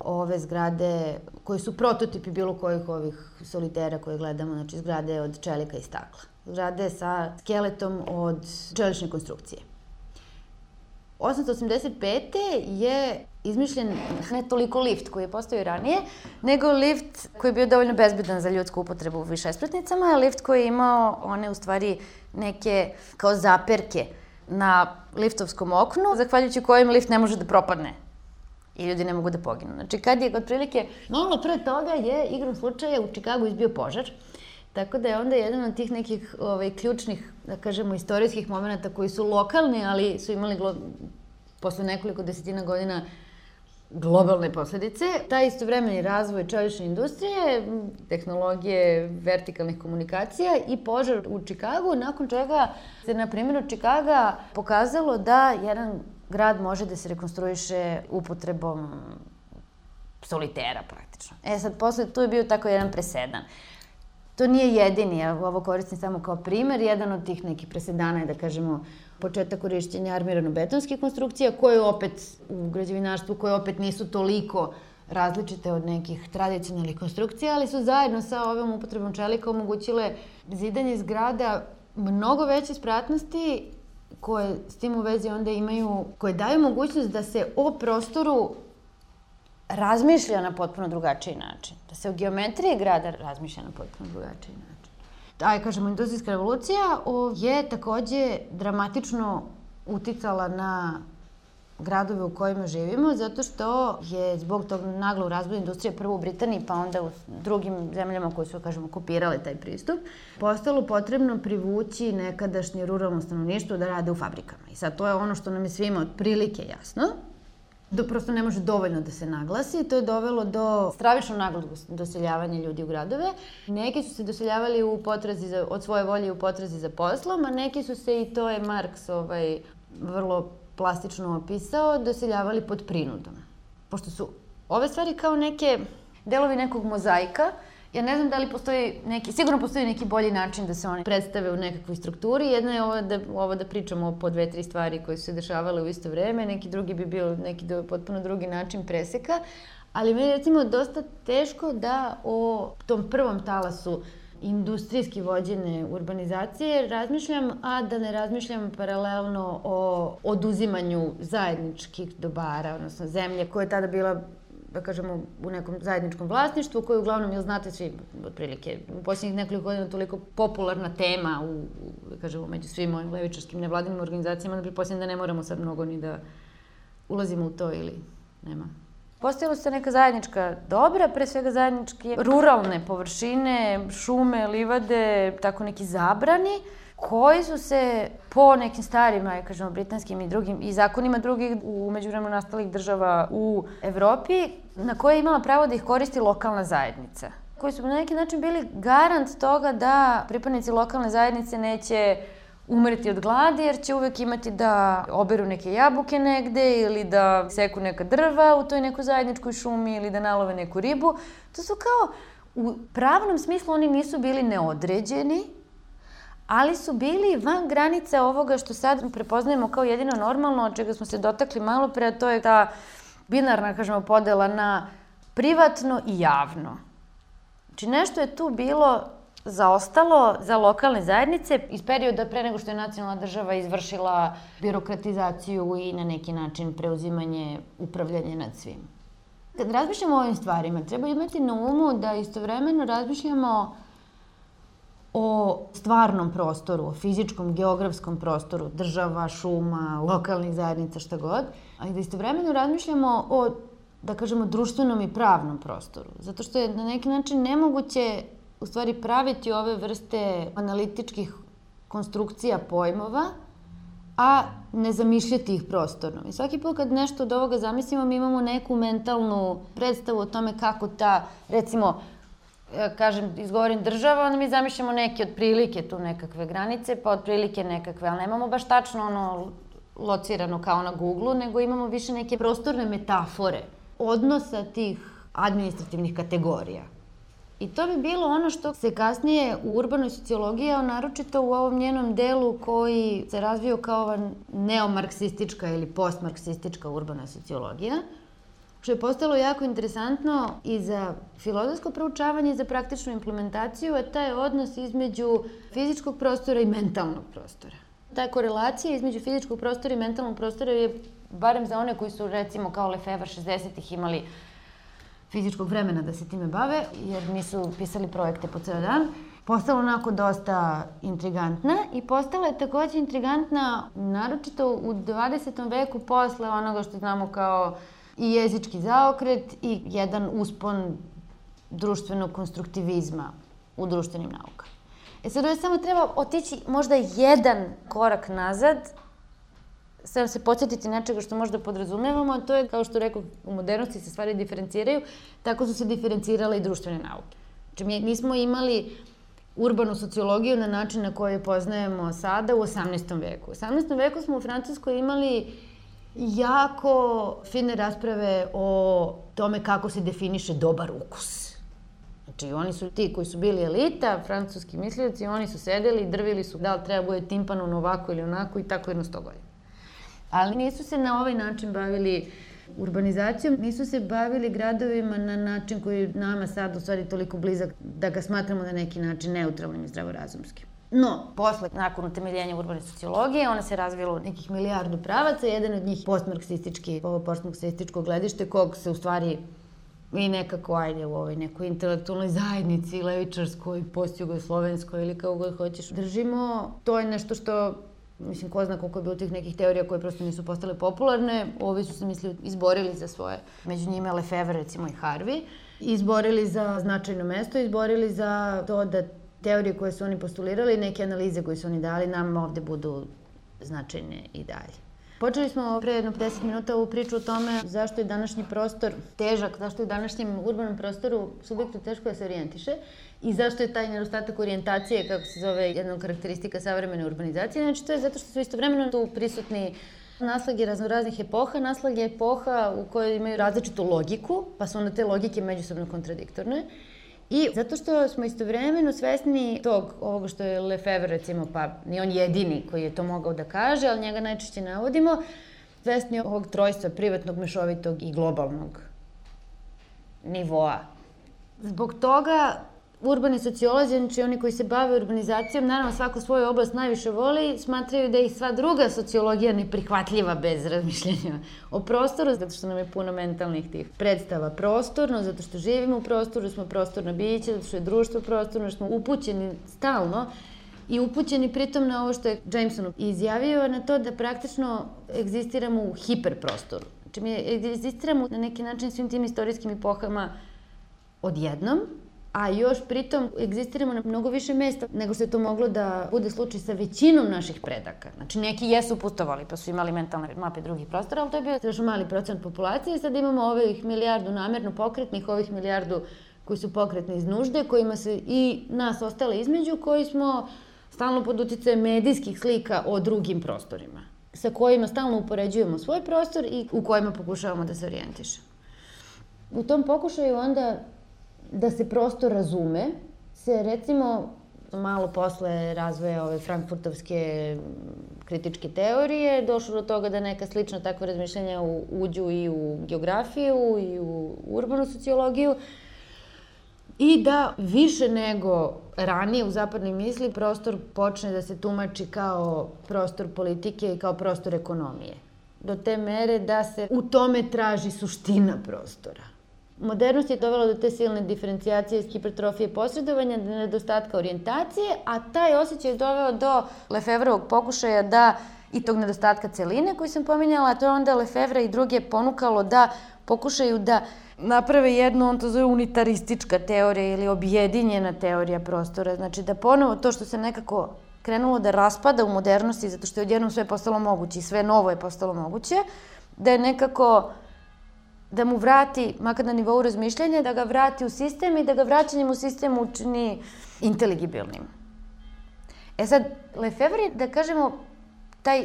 ove zgrade koje su prototipi bilo kojih ovih solitera koje gledamo, znači zgrade od čelika i stakla. Zgrade sa skeletom od čelične konstrukcije. osamnaest osamdeset pete je izmišljen ne toliko lift koji je postojao i ranije, nego lift koji je bio dovoljno bezbedan za ljudsku upotrebu u višespratnicama, a lift koji je imao one u stvari neke kao zaperke na liftovskom oknu, zahvaljujući kojim lift ne može da propadne i ljudi ne mogu da poginu. Znači, kad je otprilike, malo pre toga je igrom slučaja u Čikagu izbio požar. Tako da je onda jedan od tih nekih ovaj, ključnih, da kažemo, istorijskih momenta koji su lokalni, ali su imali posle nekoliko desetina godina globalne posledice. Taj istovremeni razvoj čelične industrije, tehnologije vertikalnih komunikacija i požar u Čikagu, nakon čega se na primjeru Čikaga pokazalo da jedan grad može da se rekonstruiše upotrebom solitera praktično. E sad, posle tu je bio tako jedan presedan. To nije jedini, ja ovo koristim samo kao primer, jedan od tih nekih presedana je, da kažemo, početak korišćenja armirano-betonskih konstrukcija, koje opet u građevinarstvu, koje opet nisu toliko različite od nekih tradicionalnih konstrukcija, ali su zajedno sa ovom upotrebom čelika omogućile zidanje zgrada mnogo veće spratnosti, koje s tim u vezi onda imaju, koje daju mogućnost da se o prostoru razmišlja na potpuno drugačiji način. Da se o geometriji grada razmišlja na potpuno drugačiji način. Aj, kažemo, industrijska revolucija je takođe dramatično uticala na gradove u kojima živimo, zato što je zbog tog naglog razvoja industrije prvo u Britaniji, pa onda u drugim zemljama koje su, kažemo, kopirale taj pristup, postalo potrebno privući nekadašnje ruralno stanovništvo da rade u fabrikama. I sad, to je ono što nam je svima otprilike jasno, da prosto ne može dovoljno da se naglasi. To je dovelo do stravično naglog doseljavanja ljudi u gradove. Neki su se doseljavali u potrazi za, od svoje volje u potrazi za poslom, a neki su se, i to je Marks ovaj, vrlo plastično opisao, doseljavali pod prinudom. Pošto su ove stvari kao neke delovi nekog mozaika, ja ne znam da li postoji neki, sigurno postoji neki bolji način da se oni predstave u nekakvoj strukturi. Jedna je ovo da, ovo da pričamo po dve, tri stvari koje su se dešavale u isto vreme, neki drugi bi bio neki do, potpuno drugi način preseka, ali meni je recimo dosta teško da o tom prvom talasu industrijski vođene urbanizacije razmišljam, a da ne razmišljam paralelno o oduzimanju zajedničkih dobara, odnosno zemlje koja je tada bila, da kažemo, u nekom zajedničkom vlasništvu, koje uglavnom, jel znate svi, otprilike, u posljednjih nekoliko godina toliko popularna tema u, da kažemo, među svim ovim levičarskim nevladinim organizacijama, da pretpostavljam da ne moramo sad mnogo ni da ulazimo u to ili nema. Postojala su neka zajednička dobra, pre svega zajedničke ruralne površine, šume, livade, tako neki zabrani, koji su se po nekim starima, ja kažemo, britanskim i drugim i zakonima drugih u međuvremenu nastalih država u Evropi, na koje je imala pravo da ih koristi lokalna zajednica, koji su na neki način bili garant toga da pripadnici lokalne zajednice neće umreti od gladi, jer će uvek imati da oberu neke jabuke negde ili da seku neka drva u toj nekoj zajedničkoj šumi ili da nalove neku ribu. To su kao, u pravnom smislu oni nisu bili neodređeni, ali su bili van granica ovoga što sad prepoznajemo kao jedino normalno, od čega smo se dotakli malo pre, a to je ta binarna, kažemo, podela na privatno i javno. Znači, nešto je tu bilo zaostalo za lokalne zajednice iz perioda pre nego što je nacionalna država izvršila birokratizaciju i na neki način preuzimanje upravljanja nad svim. Kad razmišljamo o ovim stvarima, treba imati na umu da istovremeno razmišljamo o stvarnom prostoru, o fizičkom, geografskom prostoru, država, šuma, lokalnih zajednica, šta god, ali da istovremeno razmišljamo o, da kažemo, društvenom i pravnom prostoru. Zato što je na neki način nemoguće u stvari praviti ove vrste analitičkih konstrukcija pojmova, a ne zamišljati ih prostorno. I svaki put kad nešto od ovoga zamislimo, mi imamo neku mentalnu predstavu o tome kako ta, recimo, kažem, izgovorim država, onda mi zamišljamo neke otprilike tu nekakve granice, pa otprilike nekakve, ali nemamo baš tačno ono locirano kao na Google-u, nego imamo više neke prostorne metafore odnosa tih administrativnih kategorija. I to bi bilo ono što se kasnije u urbanoj sociologiji, a naročito u ovom njenom delu koji se razvio kao ova neomarksistička ili postmarksistička urbana sociologija, što je postalo jako interesantno i za filozofsko proučavanje i za praktičnu implementaciju, a taj odnos između fizičkog prostora i mentalnog prostora. Ta korelacija između fizičkog prostora i mentalnog prostora je, barem za one koji su, recimo, kao Lefebvre šezdesetih imali fizičkog vremena da se time bave, jer nisu pisali projekte po ceo dan, postala onako dosta intrigantna i postala je takođe intrigantna naročito u dvadesetom veku posle onoga što znamo kao i jezički zaokret i jedan uspon društvenog konstruktivizma u društvenim naukama. E sad ovdje samo treba otići možda jedan korak nazad, sam se podsjetiti nečega što možda podrazumevamo, a to je, kao što rekao, u modernosti se stvari diferenciraju, tako su se diferencirale i društvene nauke. Znači, mi nismo imali urbanu sociologiju na način na koji poznajemo sada u osamnaestom veku. U osamnaestom veku smo u Francuskoj imali jako fine rasprave o tome kako se definiše dobar ukus. Znači, oni su ti koji su bili elita, francuski mislioci, oni su sedeli i drvili su da li treba bude timpanon ovako ili onako i tako jedno sto godina. Ali nisu se na ovaj način bavili urbanizacijom, nisu se bavili gradovima na način koji nama sad u stvari toliko blizak da ga smatramo na neki način neutralnim i zdravorazumskim. No, posle, nakon utemeljenja urbane sociologije, ona se razvila u nekih milijardu pravaca, jedan od njih postmarksistički, ovo postmarksističko gledište, kog se u stvari i nekako, ajde, u ovoj nekoj intelektualnoj zajednici, levičarskoj, postjugoslovenskoj ili kao god hoćeš, držimo. To je nešto što, mislim, ko zna koliko je bilo tih nekih teorija koje prosto nisu postale popularne. Ovi su se, mislim, izborili za svoje, među njima Lefebvre, recimo, i Harvey, izborili za značajno mesto, izborili za to da teorije koje su oni postulirali i neke analize koje su oni dali nam ovde budu značajne i dalje. Počeli smo pre jedno deset minuta ovu priču o tome zašto je današnji prostor težak, zašto je u današnjem urbanom prostoru subjektu teško da se orijentiše i zašto je taj nedostatak orijentacije, kako se zove, jedna karakteristika savremene urbanizacije. Znači, to je zato što su istovremeno tu prisutni naslage raznoraznih epoha, naslage epoha u kojoj imaju različitu logiku, pa su onda te logike međusobno kontradiktorne. I zato što smo istovremeno svesni tog, ovoga što je Lefebvre, recimo, pa ni on jedini koji je to mogao da kaže, ali njega najčešće navodimo, svesni ovog trojstva privatnog, mešovitog i globalnog nivoa. Zbog toga urbani sociolozi, znači oni koji se bave urbanizacijom, naravno svaku svoju oblast najviše voli, smatraju da ih sva druga sociologija neprihvatljiva bez razmišljenja o prostoru, zato što nam je puno mentalnih tih predstava prostorno, zato što živimo u prostoru, smo prostorno biće, zato što je društvo prostorno, što smo upućeni stalno i upućeni pritom na ovo što je Jameson izjavio, na to da praktično egzistiramo u hiperprostoru. Znači, mi egzistiramo na neki način svim tim istorijskim epohama odjednom, a još pritom egzistiramo na mnogo više mesta nego što je to moglo da bude slučaj sa većinom naših predaka. Znači, neki jesu putovali pa su imali mentalne mape drugih prostora, ali to je bio strašno mali procenat populacije. Sad imamo ovih milijardu namerno pokretnih, ovih milijardu koji su pokretni iz nužde, kojima se i nas ostale između, koji smo stalno pod uticajem medijskih slika o drugim prostorima, sa kojima stalno upoređujemo svoj prostor i u kojima pokušavamo da se orijentišemo. U tom pokušaju onda da se prosto razume, se recimo malo posle razvoja ove frankfurtovske kritičke teorije došlo do toga da neka slična takva razmišljanja uđu i u geografiju i u urbanu sociologiju. I da više nego ranije u zapadnoj misli prostor počne da se tumači kao prostor politike I kao prostor ekonomije. Do te mere da se u tome traži suština prostora. Modernost je dovela do te silne diferencijacije iz hipertrofije posredovanja, nedostatka orijentacije, a taj osjećaj je doveo do Lefebvrovog pokušaja da I tog nedostatka celine koju sam pominjala, to je onda Lefebvre I druge ponukalo da pokušaju da naprave jednu, on to zove unitaristička teorija ili objedinjena teorija prostora. Znači da ponovo to što se nekako krenulo da raspada u modernosti, zato što je odjednom sve postalo moguće I sve novo je postalo moguće, da je nekako, da mu vrati, makar na nivou razmišljanja, da ga vrati u sistem I da ga vraćanjem u sistem učini inteligibilnim. E sad, Lefebvre, da kažemo, taj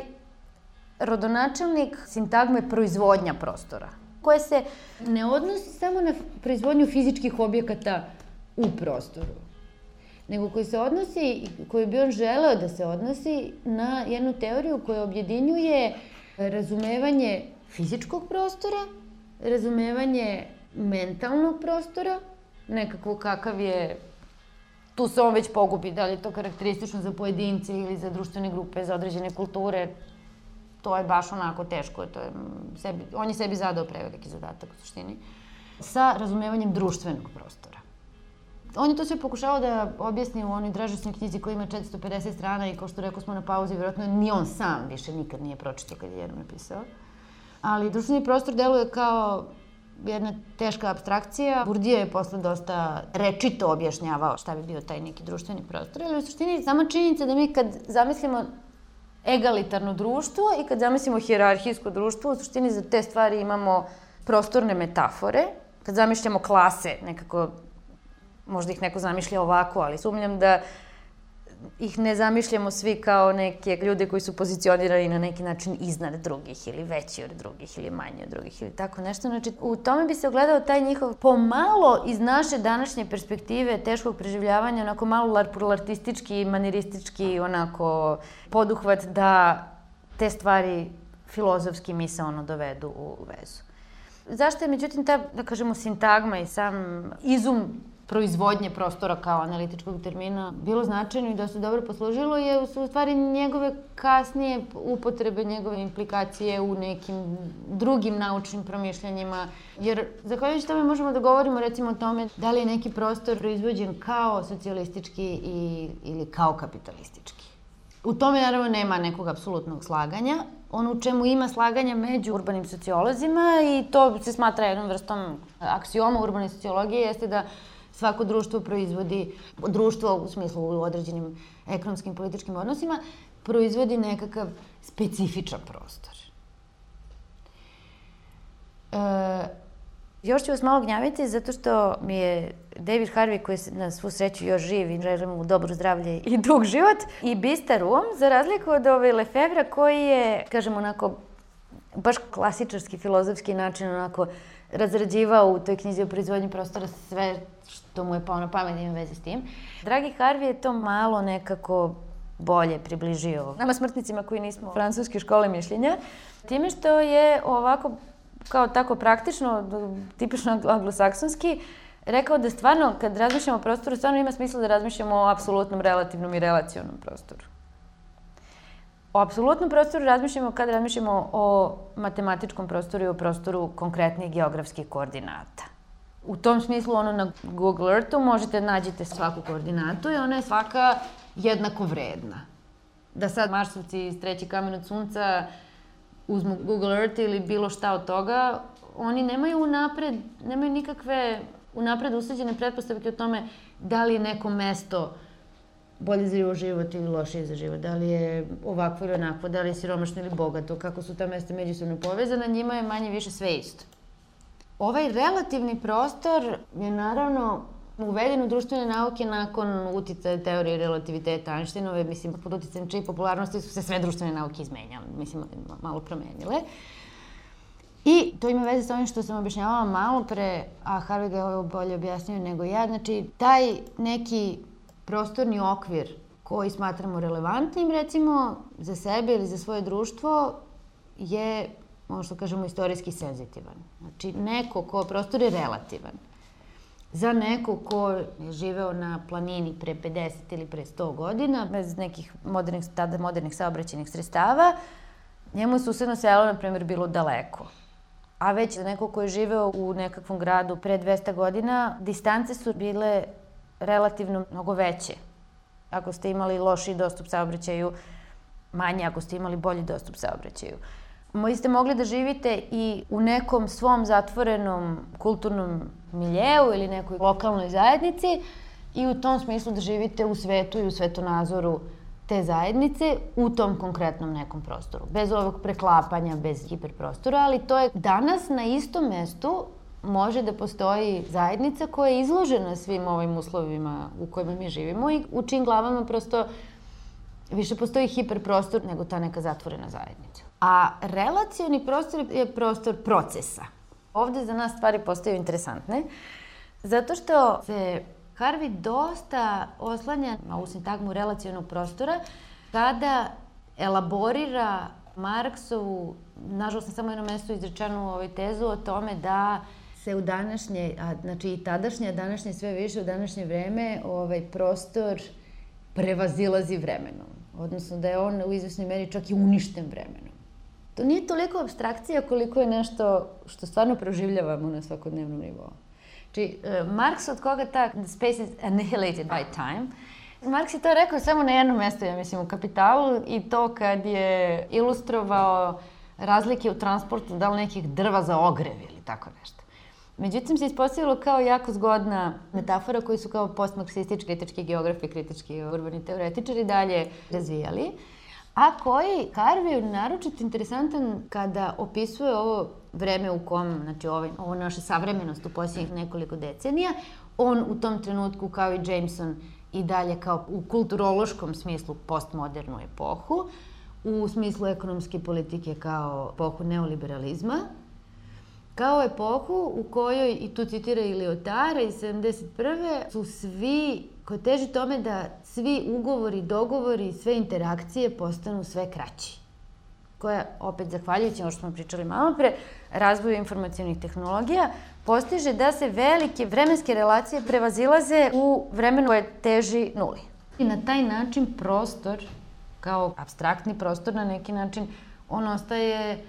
rodonačelnik sintagme proizvodnja prostora, koja se ne odnosi samo na proizvodnju fizičkih objekata u prostoru, nego koji se odnosi, koju bi on želeo da se odnosi na jednu teoriju koja objedinjuje razumevanje fizičkog prostora, razumevanje mentalnog prostora, nekako kakav je, tu se on već pogubi, da li je to karakteristično za pojedince ili za društvene grupe, za određene kulture, to je baš onako teško, to je sebi, on je sebi zadao preveliki zadatak u suštini, sa razumevanjem društvenog prostora. On je to sve pokušao da objasni u onoj dražasnoj knjizi koja ima četiristo pedeset strana I kao što rekao smo na pauzi, vjerojatno ni on sam više nikad nije pročitao kad je jednom napisao. Ali društveni prostor deluje kao jedna teška abstrakcija. Bourdieu je posle dosta rečito objašnjavao šta bi bio taj neki društveni prostor, ali u suštini sama činjenica da mi kad zamislimo egalitarno društvo I kad zamislimo hijerarhijsko društvo, u suštini za te stvari imamo prostorne metafore. Kad zamišljamo klase, nekako, možda ih neko zamišlja ovako, ali sumnjam da ih ne zamišljamo svi kao neke ljude koji su pozicionirani na neki način iznad drugih ili veći od drugih ili manji od drugih ili tako nešto. Znači, u tome bi se ogledao taj njihov pomalo iz naše današnje perspektive teškog preživljavanja, onako malo pluralistički, maniristički onako poduhvat da te stvari filozofski misaono dovedu u vezu. Zašto je, međutim, ta, da kažemo, sintagma I sam izum proizvodnje prostora kao analitičkog termina bilo značajno I dosta dobro poslužilo je su u stvari njegove kasnije upotrebe, njegove implikacije u nekim drugim naučnim promišljanjima. Jer zahvaljujući tome možemo da govorimo recimo o tome da li je neki prostor proizvođen kao socijalistički I, ili kao kapitalistički. U tome naravno nema nekog apsolutnog slaganja. Ono u čemu ima slaganja među urbanim sociolozima I to se smatra jednom vrstom aksioma urbane sociologije jeste da svako društvo proizvodi, društvo u smislu u određenim ekonomskim, političkim odnosima, proizvodi nekakav specifičan prostor. E, još ću vas malo gnjaviti zato što mi je David Harvey, koji je na svu sreću još živ I želim mu dobro zdravlje I dug život, I bistar um, za razliku od ove Lefebvra koji je, kažem onako, baš klasičarski, filozofski način onako razrađivao u toj knjizi o proizvodnji prostora sve što mu je pao na pamet ima veze s tim. Dragi Harvey je to malo nekako bolje približio nama smrtnicima koji nismo francuske škole mišljenja, time što je ovako kao tako praktično, tipično anglosaksonski, rekao da stvarno kad razmišljamo o prostoru, stvarno ima smisla da razmišljamo o apsolutnom, relativnom I relacionom prostoru. O apsolutnom prostoru razmišljamo kad razmišljamo o matematičkom prostoru I o prostoru konkretnih geografskih koordinata. U tom smislu, ono na Google Earthu možete nađite svaku koordinatu I ona je svaka jednako vredna. Da sad Marsovci iz treći kamen od sunca uzmu Google Earth ili bilo šta od toga, oni nemaju unapred, nemaju nikakve unapred usađene pretpostavke o tome da li je neko mesto bolje za život ili lošije za život, da li je ovakvo ili onako, da li je siromašno ili bogato, kako su ta mesta međusobno povezana, njima je manje više sve isto. Ovaj relativni prostor je naravno uveden u društvene nauke nakon uticaja teorije relativiteta Einsteinove, mislim, pod uticajem čije popularnosti su se sve društvene nauke izmenjale, mislim, malo promenile. I to ima veze sa onim što sam objašnjavala malo pre, a Harvey ga je ovo bolje objasnio nego ja, znači taj neki prostorni okvir koji smatramo relevantnim, recimo, za sebe ili za svoje društvo je, ono što kažemo, istorijski senzitivan. Znači, neko ko prostor je relativan. Za neko ko je živeo na planini pre pedeset ili pre sto godina, bez nekih modernih, tada modernih saobraćajnih sredstava, njemu je susedno selo, na primjer, bilo daleko. A već za neko ko je živeo u nekakvom gradu pre dvesta godina, distance su bile relativno mnogo veće. Ako ste imali lošiji dostup saobraćaju, manje ako ste imali bolji dostup saobraćaju. Vi ste mogli da živite i u nekom svom zatvorenom kulturnom miljeu ili nekoj lokalnoj zajednici i u tom smislu da živite u svetu i u svetonazoru te zajednice u tom konkretnom nekom prostoru. Bez ovog preklapanja, bez hiperprostora, ali to je danas na istom mestu može da postoji zajednica koja je izložena svim ovim uslovima u kojima mi živimo i u čijim glavama prosto više postoji hiperprostor nego ta neka zatvorena zajednica. A relacioni prostor je prostor procesa. Ovde za nas stvari postaju interesantne, zato što se Harvey dosta oslanja na ovu sintagmu relacionog prostora kada elaborira Marksovu, nažalost sam samo jedno mesto izrečenu u ovoj tezu o tome da se u današnje, a, znači i tadašnje, a današnje sve više u današnje vreme, ovaj prostor prevazilazi vremenom. Odnosno da je on u izvesnoj meri čak i uništen vremenom. To nije toliko apstrakcija koliko je nešto što stvarno proživljavamo na svakodnevnom nivou. Znači, uh, Marks od koga ta space is annihilated by time. Marks je to rekao samo na jednom mestu, ja mislim, u Kapitalu i to kad je ilustrovao razlike u transportu, da li nekih drva za ogrev ili tako nešto. Međutim, se ispostavilo kao jako zgodna metafora koju su kao postmarksistički, kritički geografi, kritički urbani teoretičari dalje razvijali, a koji Harvey je naročito interesantan kada opisuje ovo vreme u kom, znači ovo, ovo naša savremenost u posljednjih nekoliko decenija, on u tom trenutku kao i Jameson i dalje kao u kulturološkom smislu postmodernu epohu, u smislu ekonomske politike kao epohu neoliberalizma, kao epohu u kojoj, i tu citira i Lyotara iz sedamdeset prve, su svi, koji teži tome da svi ugovori, dogovori, sve interakcije postanu sve kraći. Koja, opet zahvaljujući ono što smo pričali malo pre, razvoju informacionih tehnologija, postiže da se velike vremenske relacije prevazilaze u vremenu koje teži nuli. I na taj način prostor, kao apstraktni prostor, na neki način, on ostaje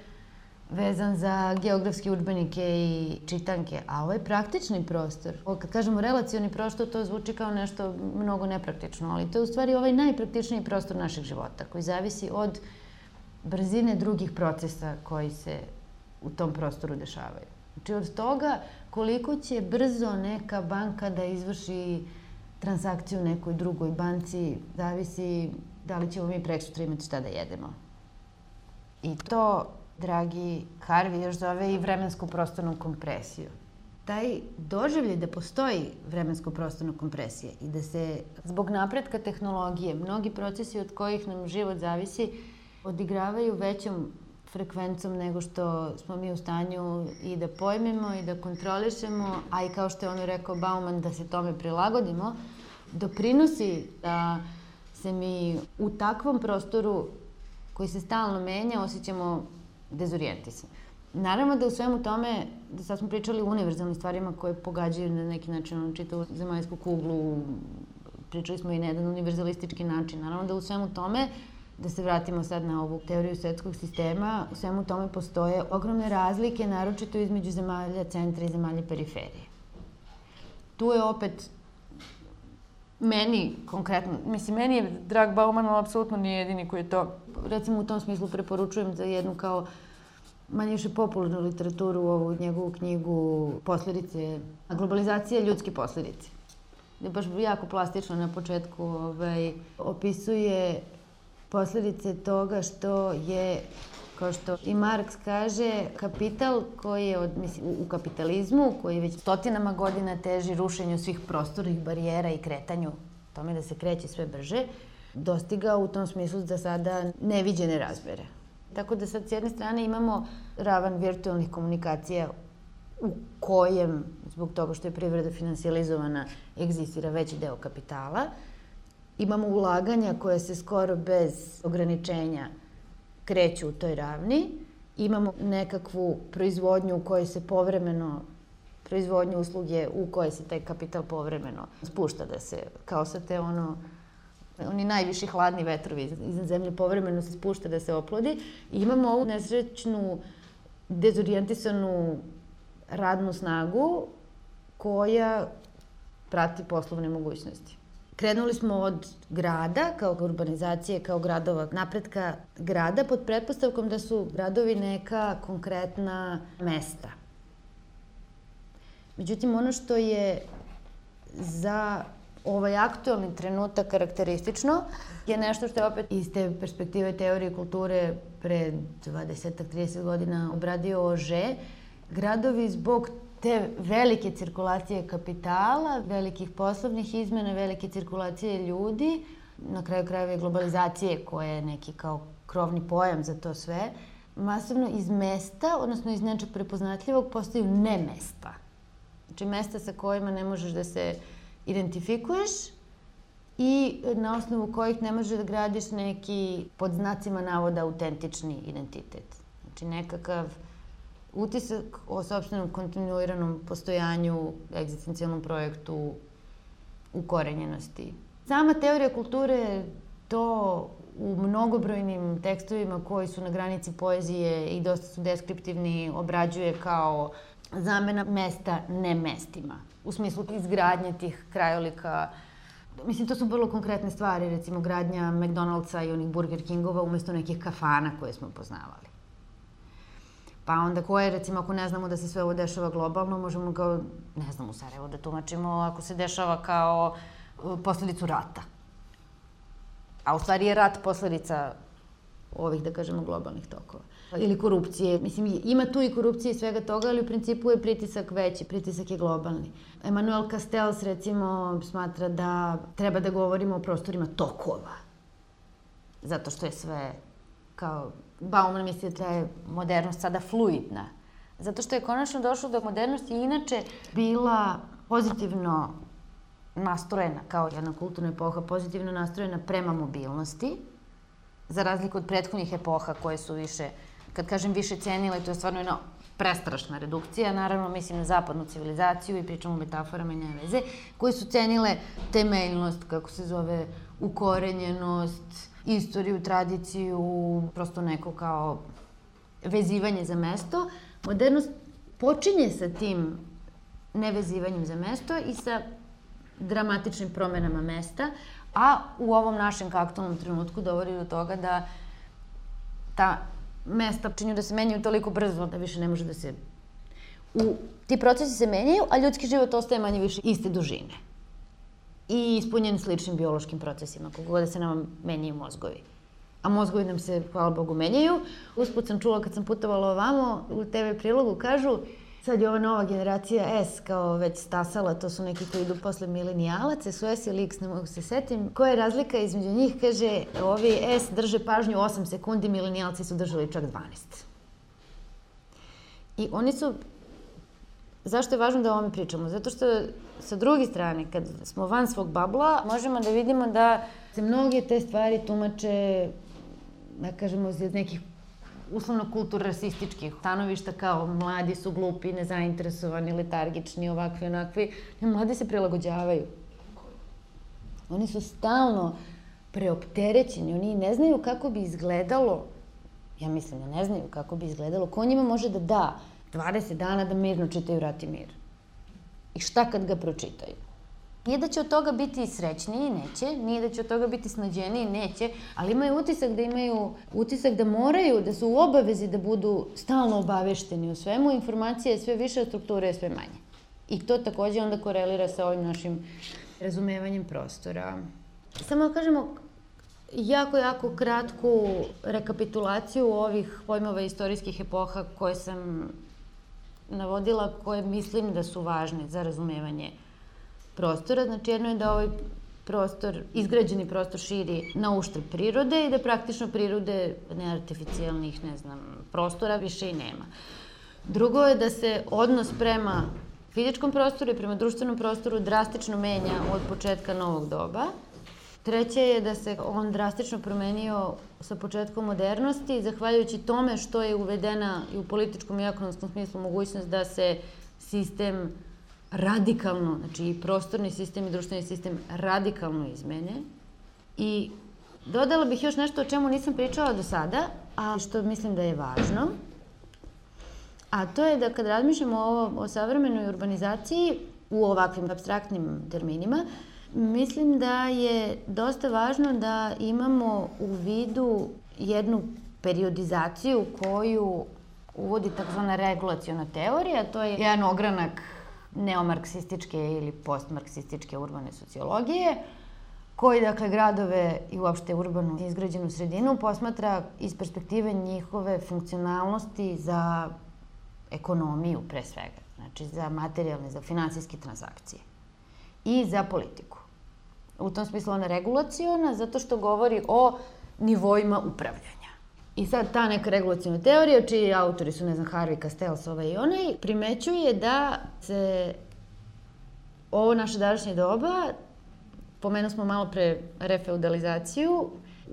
vezan za geografske udžbenike i čitanke, a ovaj praktični prostor, kad kažemo relacioni prostor, to zvuči kao nešto mnogo nepraktično, ali to je u stvari ovaj najpraktičniji prostor našeg života, koji zavisi od brzine drugih procesa koji se u tom prostoru dešavaju. Znači od toga koliko će brzo neka banka da izvrši transakciju u nekoj drugoj banci, zavisi da li ćemo mi preksutra imati šta da jedemo. I to dragi Harvey još zove i vremensko-prostornom kompresiju. Taj doživljaj da postoji vremensko-prostorna kompresija i da se zbog napretka tehnologije mnogi procesi od kojih nam život zavisi odigravaju većom frekvencom nego što smo mi u stanju i da pojmimo i da kontrolišemo, a i kao što je ono rekao Bauman da se tome prilagodimo, doprinosi da se mi u takvom prostoru koji se stalno menja osjećamo dezorijentisan. Naravno da u svemu tome, da sad smo pričali o univerzalnim stvarima koje pogađaju na neki način čitavu zemaljsku kuglu, pričali smo i na jedan univerzalistički način, naravno da u svemu tome, da se vratimo sad na ovu teoriju svetskog sistema, u svemu tome postoje ogromne razlike, naročito između zemalja centra i zemalja periferije. Tu je opet meni konkretno, mislim, meni je drag Bauman, ali apsolutno nije jedini koji je to. Recimo, u tom smislu preporučujem za jednu kao manje više popularnu literaturu ovu njegovu knjigu Posljedice, globalizacija ljudske posljedice. Je baš jako plastično na početku ovaj, opisuje posljedice toga što je, kao što i Marks kaže, kapital koji je, od, mislim, u kapitalizmu, koji već stotinama godina teži rušenju svih prostornih barijera i kretanju, tome da se kreće sve brže, dostigao u tom smislu da sada neviđene razmere. Tako da sad s jedne strane imamo ravan virtualnih komunikacija u kojem, zbog toga što je privreda finansijalizovana, egzistira veći deo kapitala. Imamo ulaganja koje se skoro bez ograničenja kreću u toj ravni. Imamo nekakvu proizvodnju u kojoj se povremeno proizvodnju usluge u koje se taj kapital povremeno spušta da se, kao sa te ono, oni najviši hladni vetrovi iznad zemlje povremeno se spušta da se oplodi. I imamo ovu nesrećnu, dezorijentisanu radnu snagu koja prati poslovne mogućnosti. Krenuli smo od grada, kao urbanizacije, kao gradova, napretka grada, pod pretpostavkom da su gradovi neka konkretna mesta. Međutim, ono što je za ovaj aktualni trenutak karakteristično je nešto što je opet iz te perspektive teorije kulture pre dvadeset do trideset godina obradio O Ž E. Gradovi zbog te velike cirkulacije kapitala, velikih poslovnih izmena, velike cirkulacije ljudi, na kraju krajeva i globalizacije koja je neki kao krovni pojam za to sve, masovno iz mesta, odnosno iz nečeg prepoznatljivog, postaju ne mesta. Znači mesta sa kojima ne možeš da se identifikuješ i na osnovu kojih ne možeš da gradiš neki, pod znacima navoda, autentični identitet. Znači nekakav utisak o sopstvenom kontinuiranom postojanju, egzistencijalnom projektu, ukorenjenosti. Sama teorija kulture to u mnogobrojnim tekstovima koji su na granici poezije i dosta su deskriptivni obrađuje kao zamena mesta ne mestima. U smislu izgradnje tih krajolika. Mislim, to su vrlo konkretne stvari, recimo gradnja McDonald'sa i onih Burger Kingova umesto nekih kafana koje smo poznavali. Pa onda koje, recimo, ako ne znamo da se sve ovo dešava globalno, možemo kao, ne znam, u Sarajevo da tumačimo ako se dešava kao posledicu rata. A u stvari je rat posledica ovih, da kažemo, globalnih tokova. Ili korupcije. Mislim, ima tu i korupcije i svega toga, ali u principu je pritisak veći, pritisak je globalni. Emmanuel Castells, recimo, smatra da treba da govorimo o prostorima tokova. Zato što je sve kao... Bauman misli da je modernost sada fluidna. Zato što je konačno došlo do modernosti i inače bila pozitivno nastrojena, kao jedna kulturna epoha, pozitivno nastrojena prema mobilnosti, za razliku od prethodnih epoha koje su više, kad kažem više cenile, to je stvarno jedna prestrašna redukcija, naravno mislim na zapadnu civilizaciju i pričamo o metaforama i ne veze, koje su cenile temeljnost, kako se zove, ukorenjenost, istoriju, tradiciju, prosto neko kao vezivanje za mesto. Modernost počinje sa tim nevezivanjem za mesto i sa dramatičnim promenama mesta, a u ovom našem aktualnom trenutku dovodi do toga da ta mesta činju da se menjaju toliko brzo da više ne može da se... U, ti procesi se menjaju, a ljudski život ostaje manje više iste dužine. I ispunjen sličnim biološkim procesima, koliko god se nam menjaju mozgovi. A mozgovi nam se, hvala Bogu, menjaju. Usput sam čula kad sam putovala ovamo, u te ve prilogu kažu, sad je ova nova generacija S kao već stasala, to su neki koji idu posle milenijalaca, su S ili X, ne mogu se setim. Koja je razlika između njih, kaže, ovi S drže pažnju osam sekundi, milenijalci su držali čak dvanaest. I oni su... Zašto je važno da o ovome pričamo? Zato što, sa druge strane, kad smo van svog babla, možemo da vidimo da se mnoge te stvari tumače, da kažemo, iz nekih uslovno kulturasističkih stanovišta, kao mladi su glupi, nezainteresovani, letargični, ovakvi, onakvi. Ne, mladi se prilagođavaju. Oni su stalno preopterećeni, oni ne znaju kako bi izgledalo, ja mislim da ne znaju kako bi izgledalo, ko njima može da da dvadeset dana da mirno čitaju Rat i mir. I šta kad ga pročitaju? Nije da će od toga biti srećniji, neće. Nije da će od toga biti snađeniji, neće. Ali imaju utisak da imaju utisak da moraju, da su u obavezi da budu stalno obavešteni u svemu. Informacija je sve više, a struktura je sve manje. I to takođe onda korelira sa ovim našim razumevanjem prostora. Samo da kažemo jako, jako kratku rekapitulaciju ovih pojmova istorijskih epoha koje sam navodila, koje mislim da su važne za razumevanje prostora. Znači, jedno je da ovaj prostor, izgrađeni prostor širi na uštrb prirode i da praktično prirode neartificijalnih, ne znam, prostora više i nema. Drugo je da se odnos prema fizičkom prostoru i prema društvenom prostoru drastično menja od početka novog doba. Treće je da se on drastično promenio sa početkom modernosti, zahvaljujući tome što je uvedena i u političkom i ekonomskom smislu mogućnost da se sistem radikalno, znači i prostorni sistem i društveni sistem radikalno izmene. I dodala bih još nešto o čemu nisam pričala do sada, a što mislim da je važno. A to je da kad razmišljamo o, o savremenoj urbanizaciji u ovakvim apstraktnim terminima, mislim da je dosta važno da imamo u vidu jednu periodizaciju koju uvodi takozvana regulaciona teorija, to je jedan ogranak neomarksističke ili postmarksističke urbane sociologije, koji, dakle, gradove i uopšte urbanu izgrađenu sredinu posmatra iz perspektive njihove funkcionalnosti za ekonomiju, pre svega, znači za materijalne, za finansijske transakcije i za politiku. U tom smislu ona regulaciona, zato što govori o nivoima upravljanja. I sad ta neka regulaciona teorija, čiji autori su, ne znam, Harvey, Castells, ovaj i onaj, primećuje da se ovo naše današnje doba, pomenuo smo malo pre refeudalizaciju,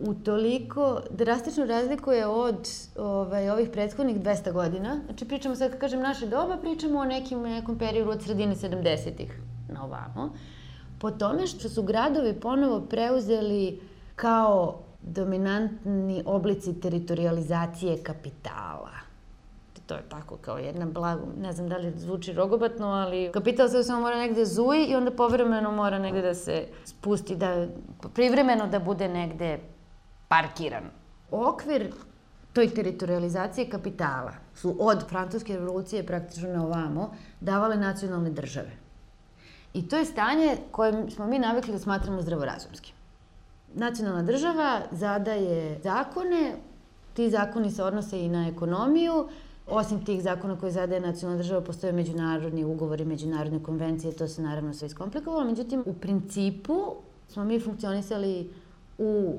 utoliko drastično razlikuje od ovaj, ovih prethodnih dvesta godina. Znači, pričamo sad, kad kažem naše doba, pričamo o nekim, nekom periodu od sredine sedamdesetih na ovamo. Po tome što su gradovi ponovo preuzeli kao dominantni oblici teritorijalizacije kapitala. To je tako kao jedna blago, ne znam da li zvuči rogobatno, ali kapital se samo mora negde zuji i onda povremeno mora negde da se spusti, da privremeno da bude negde parkiran. Okvir toj teritorijalizaciji kapitala su od Francuske revolucije praktično na ovamo davale nacionalne države. I to je stanje koje smo mi navikli da smatramo zdravorazumskim. Nacionalna država zadaje zakone, ti zakoni se odnose i na ekonomiju. Osim tih zakona koje zadaje nacionalna država, postoje međunarodni ugovori, međunarodne konvencije, to se naravno sve iskomplikovalo. Međutim, u principu smo mi funkcionisali u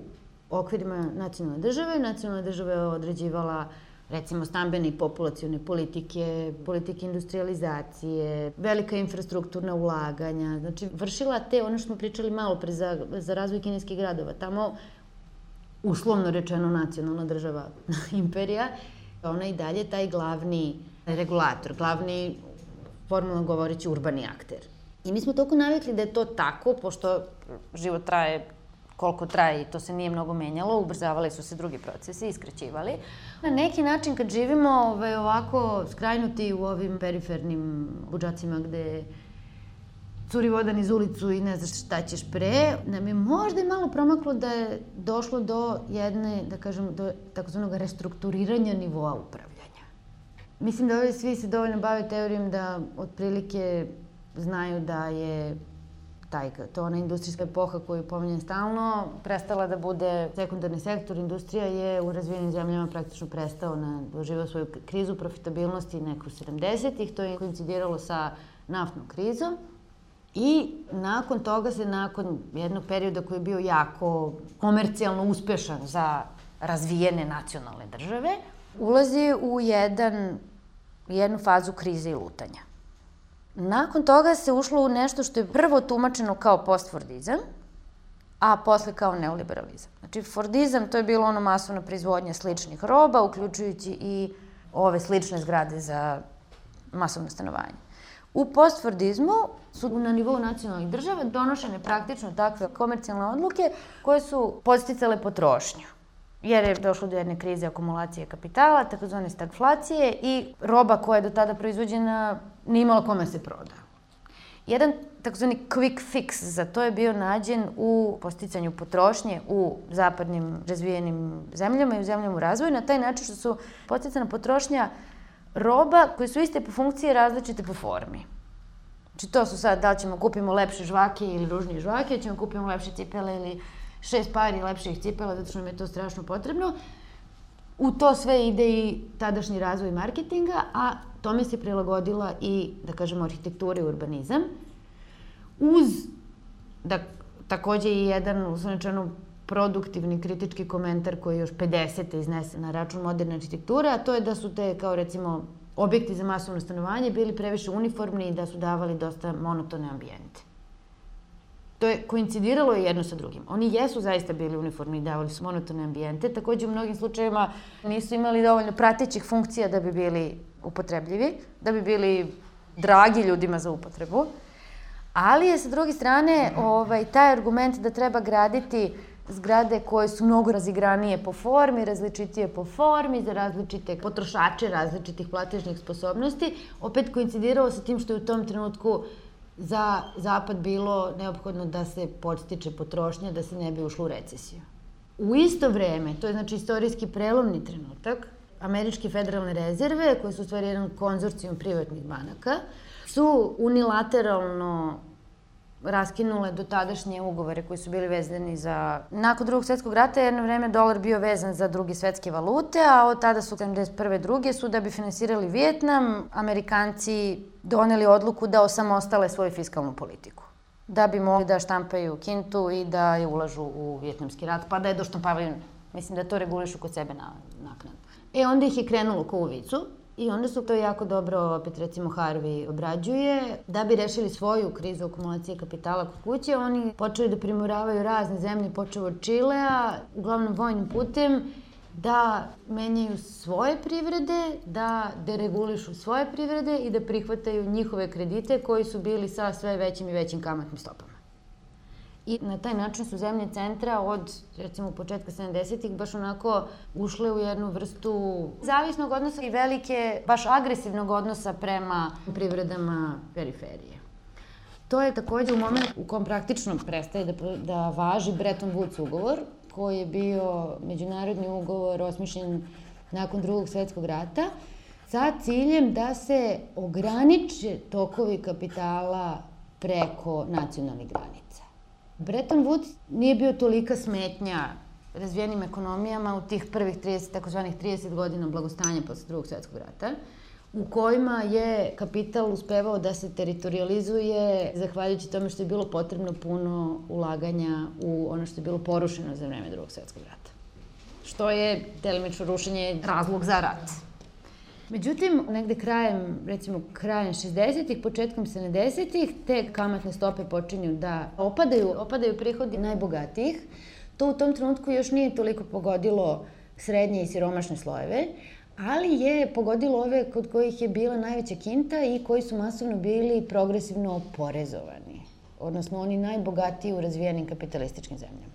okvirima nacionalne države. Nacionalna država je određivala, recimo, stambene i populacione politike, politike industrializacije, velika infrastrukturna ulaganja. Znači, vršila te, ono što smo pričali malo pre za, za razvoj kineskih gradova, tamo, uslovno rečeno, nacionalna država imperija, ona i dalje taj glavni regulator, glavni, formalno govoreći, urbani akter. I mi smo toliko navikli da je to tako, pošto život traje koliko traje i to se nije mnogo menjalo, ubrzavali su se drugi procesi, iskraćivali. Na neki način, kad živimo ovaj, ovako skrajnuti u ovim perifernim budžacima gde curi vodan iz ulicu i ne znaš šta ćeš pre, nam je možda i malo promaklo da je došlo do jedne, da kažem, do takozvanog restrukturiranja nivoa upravljanja. Mislim da ovdje svi se dovoljno bave teorijom da otprilike znaju da je taj, to ona industrijska epoha koju pominjem stalno, prestala da bude sekundarni sektor. Industrija je u razvijenim zemljama praktično prestao na doživio svoju krizu profitabilnosti neku sedamdesetih. To je koincidiralo sa naftnom krizom. I nakon toga se, nakon jednog perioda koji je bio jako komercijalno uspešan za razvijene nacionalne države, ulazi u jedan, jednu fazu krize i lutanja. Nakon toga se ušlo u nešto što je prvo tumačeno kao postfordizam, a posle kao neoliberalizam. Znači, fordizam to je bilo ono masovna proizvodnja sličnih roba, uključujući i ove slične zgrade za masovno stanovanje. U postfordizmu su na nivou nacionalnih država donošene praktično takve komercijalne odluke koje su podsticale potrošnju. Jer je došlo do jedne krize akumulacije kapitala, takozvane stagflacije, i roba koja je do tada proizvođena nije imala kome se proda. Jedan takozvani quick fix za to je bio nađen u podsticanju potrošnje u zapadnim razvijenim zemljama i u zemljama u razvoju, na taj način što su podsticana potrošnja roba koje su iste po funkciji, različite po formi. Znači, to su sad, da li ćemo kupimo lepše žvake ili ružnije žvake, ili ćemo kupimo lepše cipele ili šest pari lepših cipela, zato što nam je to strašno potrebno. U to sve ide i tadašnji razvoj marketinga, a tome se prilagodila i, da kažemo, arhitektura i urbanizam. Uz, da, takođe i jedan, uslovno, produktivni kritički komentar koji je još pedesete iznese na račun moderne arhitekture, a to je da su te, kao recimo, objekti za masovno stanovanje bili previše uniformni i da su davali dosta monotone ambijente. To je koincidiralo jedno sa drugim. Oni jesu zaista bili uniformni i davali su monotone ambijente, takođe u mnogim slučajevima nisu imali dovoljno pratećih funkcija da bi bili upotrebljivi, da bi bili dragi ljudima za upotrebu, ali je sa druge strane ovaj, taj argument da treba graditi zgrade koje su mnogo razigranije po formi, različitije po formi, za različite potrošače različitih platežnih sposobnosti, opet koincidirao sa tim što je u tom trenutku za Zapad bilo neophodno da se podstiče potrošnja, da se ne bi ušlo u recesiju. U isto vreme, to je znači istorijski prelomni trenutak, američke federalne rezerve, koje su u stvari jedan konzorcijum privatnih banaka, su unilateralno raskinule do tadašnje ugovore koji su bili vezani za... Nakon drugog svetskog rata je jedno vreme dolar bio vezan za druge svetske valute, a od tada su sedamdeset prve druge su, da bi finansirali Vijetnam, Amerikanci doneli odluku da osamostale svoju fiskalnu politiku. Da bi mogli da štampaju kintu i da je ulažu u vijetnamski rat, pa da je doštampavaju, mislim da to regulišu kod sebe naknadno. E, onda ih je krenulo ko u vicu i onda su to jako dobro, opet recimo Harvey obrađuje. Da bi rešili svoju krizu akumulacije kapitala kod kuće, oni počeli da primoravaju razne zemlje, počeo od Čilea, uglavnom vojnim putem, da menjaju svoje privrede, da deregulišu svoje privrede i da prihvataju njihove kredite koji su bili sa sve većim i većim kamatnim stopama. I na taj način su zemlje centra od, recimo, početka sedamdesetih baš onako ušle u jednu vrstu zavisnog odnosa i velike, baš agresivnog odnosa prema privredama periferije. To je takođe u momentu u kom praktično prestaje da, da važi Bretton Woods ugovor, koji je bio međunarodni ugovor osmišljen nakon drugog svetskog rata, sa ciljem da se ograniče tokovi kapitala preko nacionalnih granica. Bretton Woods nije bio tolika smetnja razvijenim ekonomijama u tih prvih trideset, takozvanih trideset godina blagostanja posle drugog svetskog rata, u kojima je kapital uspevao da se teritorijalizuje zahvaljujući tome što je bilo potrebno puno ulaganja u ono što je bilo porušeno za vreme drugog svetskog rata. Što je delimično rušenje razlog za rat. Međutim, negde krajem, recimo krajem šezdesetih, početkom sedamdesetih, te kamatne stope počinju da opadaju, opadaju prihodi najbogatijih. To u tom trenutku još nije toliko pogodilo srednje i siromašne slojeve, ali je pogodilo ove kod kojih je bila najveća kinta i koji su masovno bili progresivno oporezovani. Odnosno, oni najbogatiji u razvijenim kapitalističkim zemljama.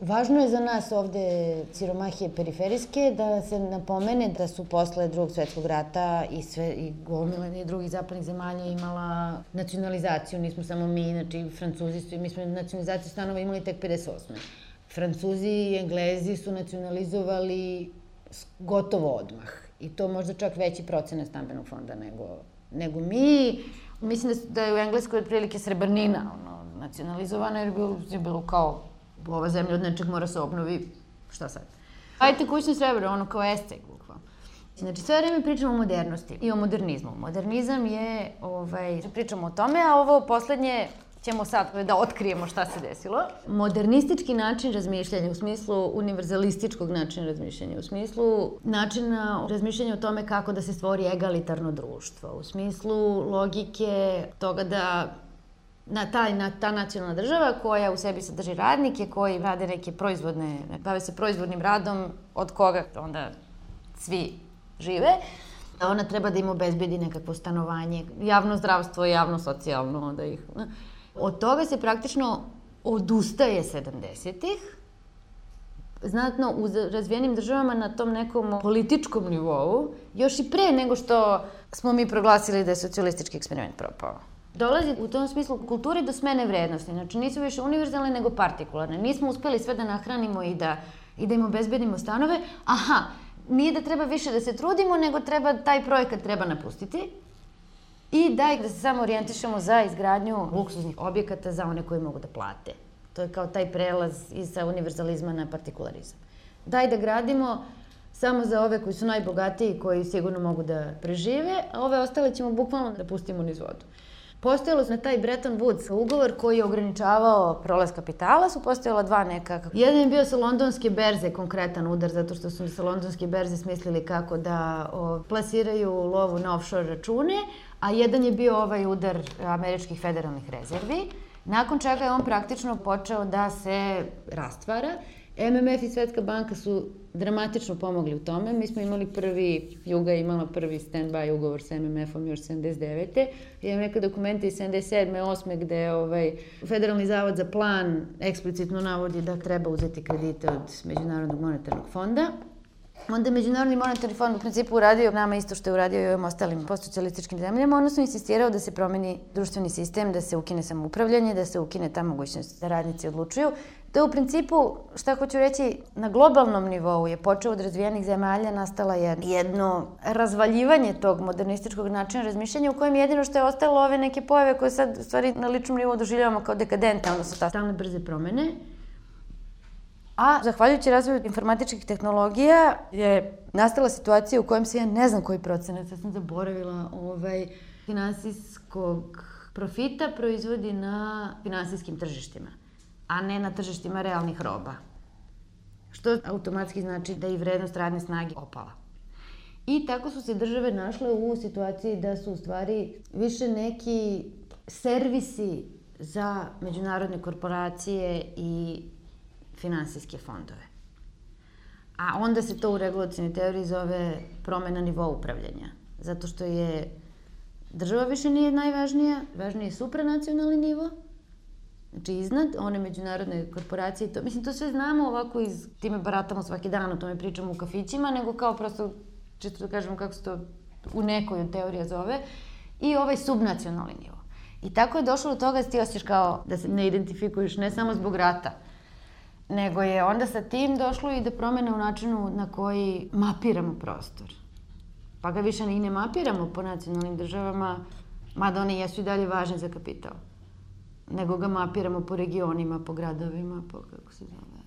Važno je za nas ovde siromahije periferijske da se napomene da su posle drugog svetskog rata i sve i gomila i drugih zapadnih zemalja imala nacionalizaciju, nismo samo mi, znači Francuzi su, mi smo nacionalizaciju stanova imali tek pedeset osme Francuzi i Englezi su nacionalizovali gotovo odmah. I to možda čak veći procenat stambenog fonda nego, nego mi. Mislim da je u Engleskoj otprilike srebrnina ono, nacionalizovana, jer je bilo kao ova zemlja od nečeg mora se obnovi, šta sad? Ajte kućno srebro, ono kao esceg, bukvalno. Znači, sve vreme pričamo o modernosti i o modernizmu. Modernizam je, ovaj, pričamo o tome, a ovo poslednje ćemo sad da otkrijemo šta se desilo. Modernistički način razmišljanja, u smislu univerzalističkog načina razmišljanja, u smislu načina razmišljanja o tome kako da se stvori egalitarno društvo, u smislu logike toga da na ta, na, ta nacionalna država koja u sebi sadrži radnike koji rade neke proizvodne, bave se proizvodnim radom od koga onda svi žive, ona treba da im obezbedi nekakvo stanovanje, javno zdravstvo, javno socijalno, da ih... Od toga se praktično odustaje sedamdesetih. Znatno, u razvijenim državama na tom nekom političkom nivou, još i pre nego što smo mi proglasili da je socijalistički eksperiment propao. Dolazi u tom smislu kulture do smene vrednosti. Znači, nisu više univerzalne nego partikularne. Nismo uspeli sve da nahranimo i da, i da im obezbedimo stanove. Aha, nije da treba više da se trudimo, nego treba, taj projekat treba napustiti. I daj da se samo orijentišemo za izgradnju luksuznih objekata za one koji mogu da plate. To je kao taj prelaz iz univerzalizma na partikularizam. Daj da gradimo samo za ove koji su najbogatiji i koji sigurno mogu da prežive, a ove ostale ćemo bukvalno da pustimo niz vodu. Postojalo na taj Bretton Woods ugovor koji je ograničavao prolaz kapitala, su postojala dva nekakva. Jedan je bio sa londonske berze konkretan udar, zato što su sa londonske berze smislili kako da o, plasiraju lovu na offshore račune, a jedan je bio ovaj udar američkih federalnih rezervi, nakon čega je on praktično počeo da se rastvara M M F I Svetska banka su dramatično pomogli u tome. Mi smo imali prvi, Juga je imala prvi stand-by ugovor sa M M F-om još sedamdeset devete Imam neke dokumente iz sedamdeset sedme osme gde ovaj, Federalni zavod za plan eksplicitno navodi da treba uzeti kredite od Međunarodnog monetarnog fonda. Onda je Međunarodni monetarni fond u principu uradio nama isto što je uradio I ovim ostalim postsocijalističkim zemljama, odnosno insistirao da se promeni društveni sistem, da se ukine samoupravljanje, da se ukine ta mogućnost da radnici odlučuju. To je u principu, šta hoću reći, na globalnom nivou je počeo od razvijenih zemalja nastala jedno razvaljivanje tog modernističkog načina razmišljanja u kojem jedino što je ostalo ove neke pojave koje sad stvari na ličnom nivou doživljavamo kao dekadentne, odnosno ta stalne brze promene. A zahvaljujući razvoju informatičkih tehnologija je nastala situacija u kojem se ja ne znam koji procenat, sad sam zaboravila, ovaj, finansijskog profita proizvodi na finansijskim tržištima, a ne na tržištima realnih roba. Što automatski znači da I vrednost radne snage opala. I tako su se države našle u situaciji da su u stvari više neki servisi za međunarodne korporacije I finansijske fondove. A onda se to u regulacijnoj teoriji zove promena nivoa upravljanja. Zato što je država više nije najvažnija, važniji je supranacionalni nivo, znači iznad one međunarodne korporacije. To, mislim, to sve znamo ovako, iz, time baratamo svaki dan, o tome pričamo u kafićima, nego kao prosto, čisto da kažemo kako se to u nekoj teorija zove, I ovaj subnacionalni nivo. I tako je došlo do toga da ti osjećaš kao da se ne identifikuješ, ne samo zbog rata, nego je onda sa tim došlo I do promjena u načinu na koji mapiramo prostor. Pa ga više I ne mapiramo po nacionalnim državama, mada one jesu I dalje važne za kapital. Nego ga mapiramo po regionima, po gradovima, po kako se zove.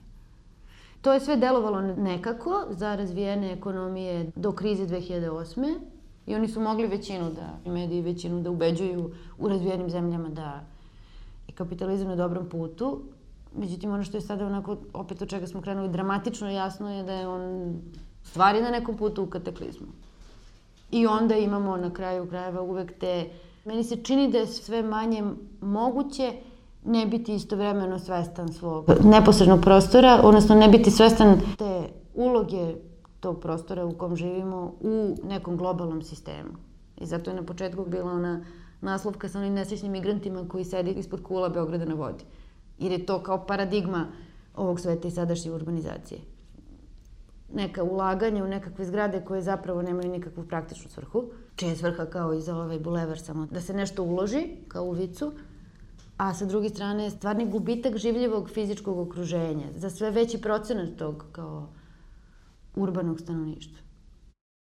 To je sve delovalo nekako za razvijene ekonomije do krize dve hiljade osme I oni su mogli većinu da, mediji većinu da ubeđuju u razvijenim zemljama da je kapitalizam na dobrom putu. Međutim, ono što je sada onako, opet od čega smo krenuli, dramatično jasno je da je on stvari na nekom putu u kataklizmu. I onda imamo na kraju krajeva uvek te... Meni se čini da je sve manje moguće ne biti istovremeno svestan svog neposrednog prostora, odnosno ne biti svestan te uloge tog prostora u kom živimo u nekom globalnom sistemu. I zato je na početku bila ona naslovka sa onim nesrećnim migrantima koji sedi ispod kula Beograda na vodi. Jer je to kao paradigma ovog sveta I sadašnje urbanizacije. Neka ulaganja u nekakve zgrade koje zapravo nemaju nikakvu praktičnu svrhu, čija je svrha kao I za ovaj bulevar samo da se nešto uloži, kao u vicu, a sa druge strane je stvarni gubitak življivog fizičkog okruženja za sve veći procenat tog kao urbanog stanovništva.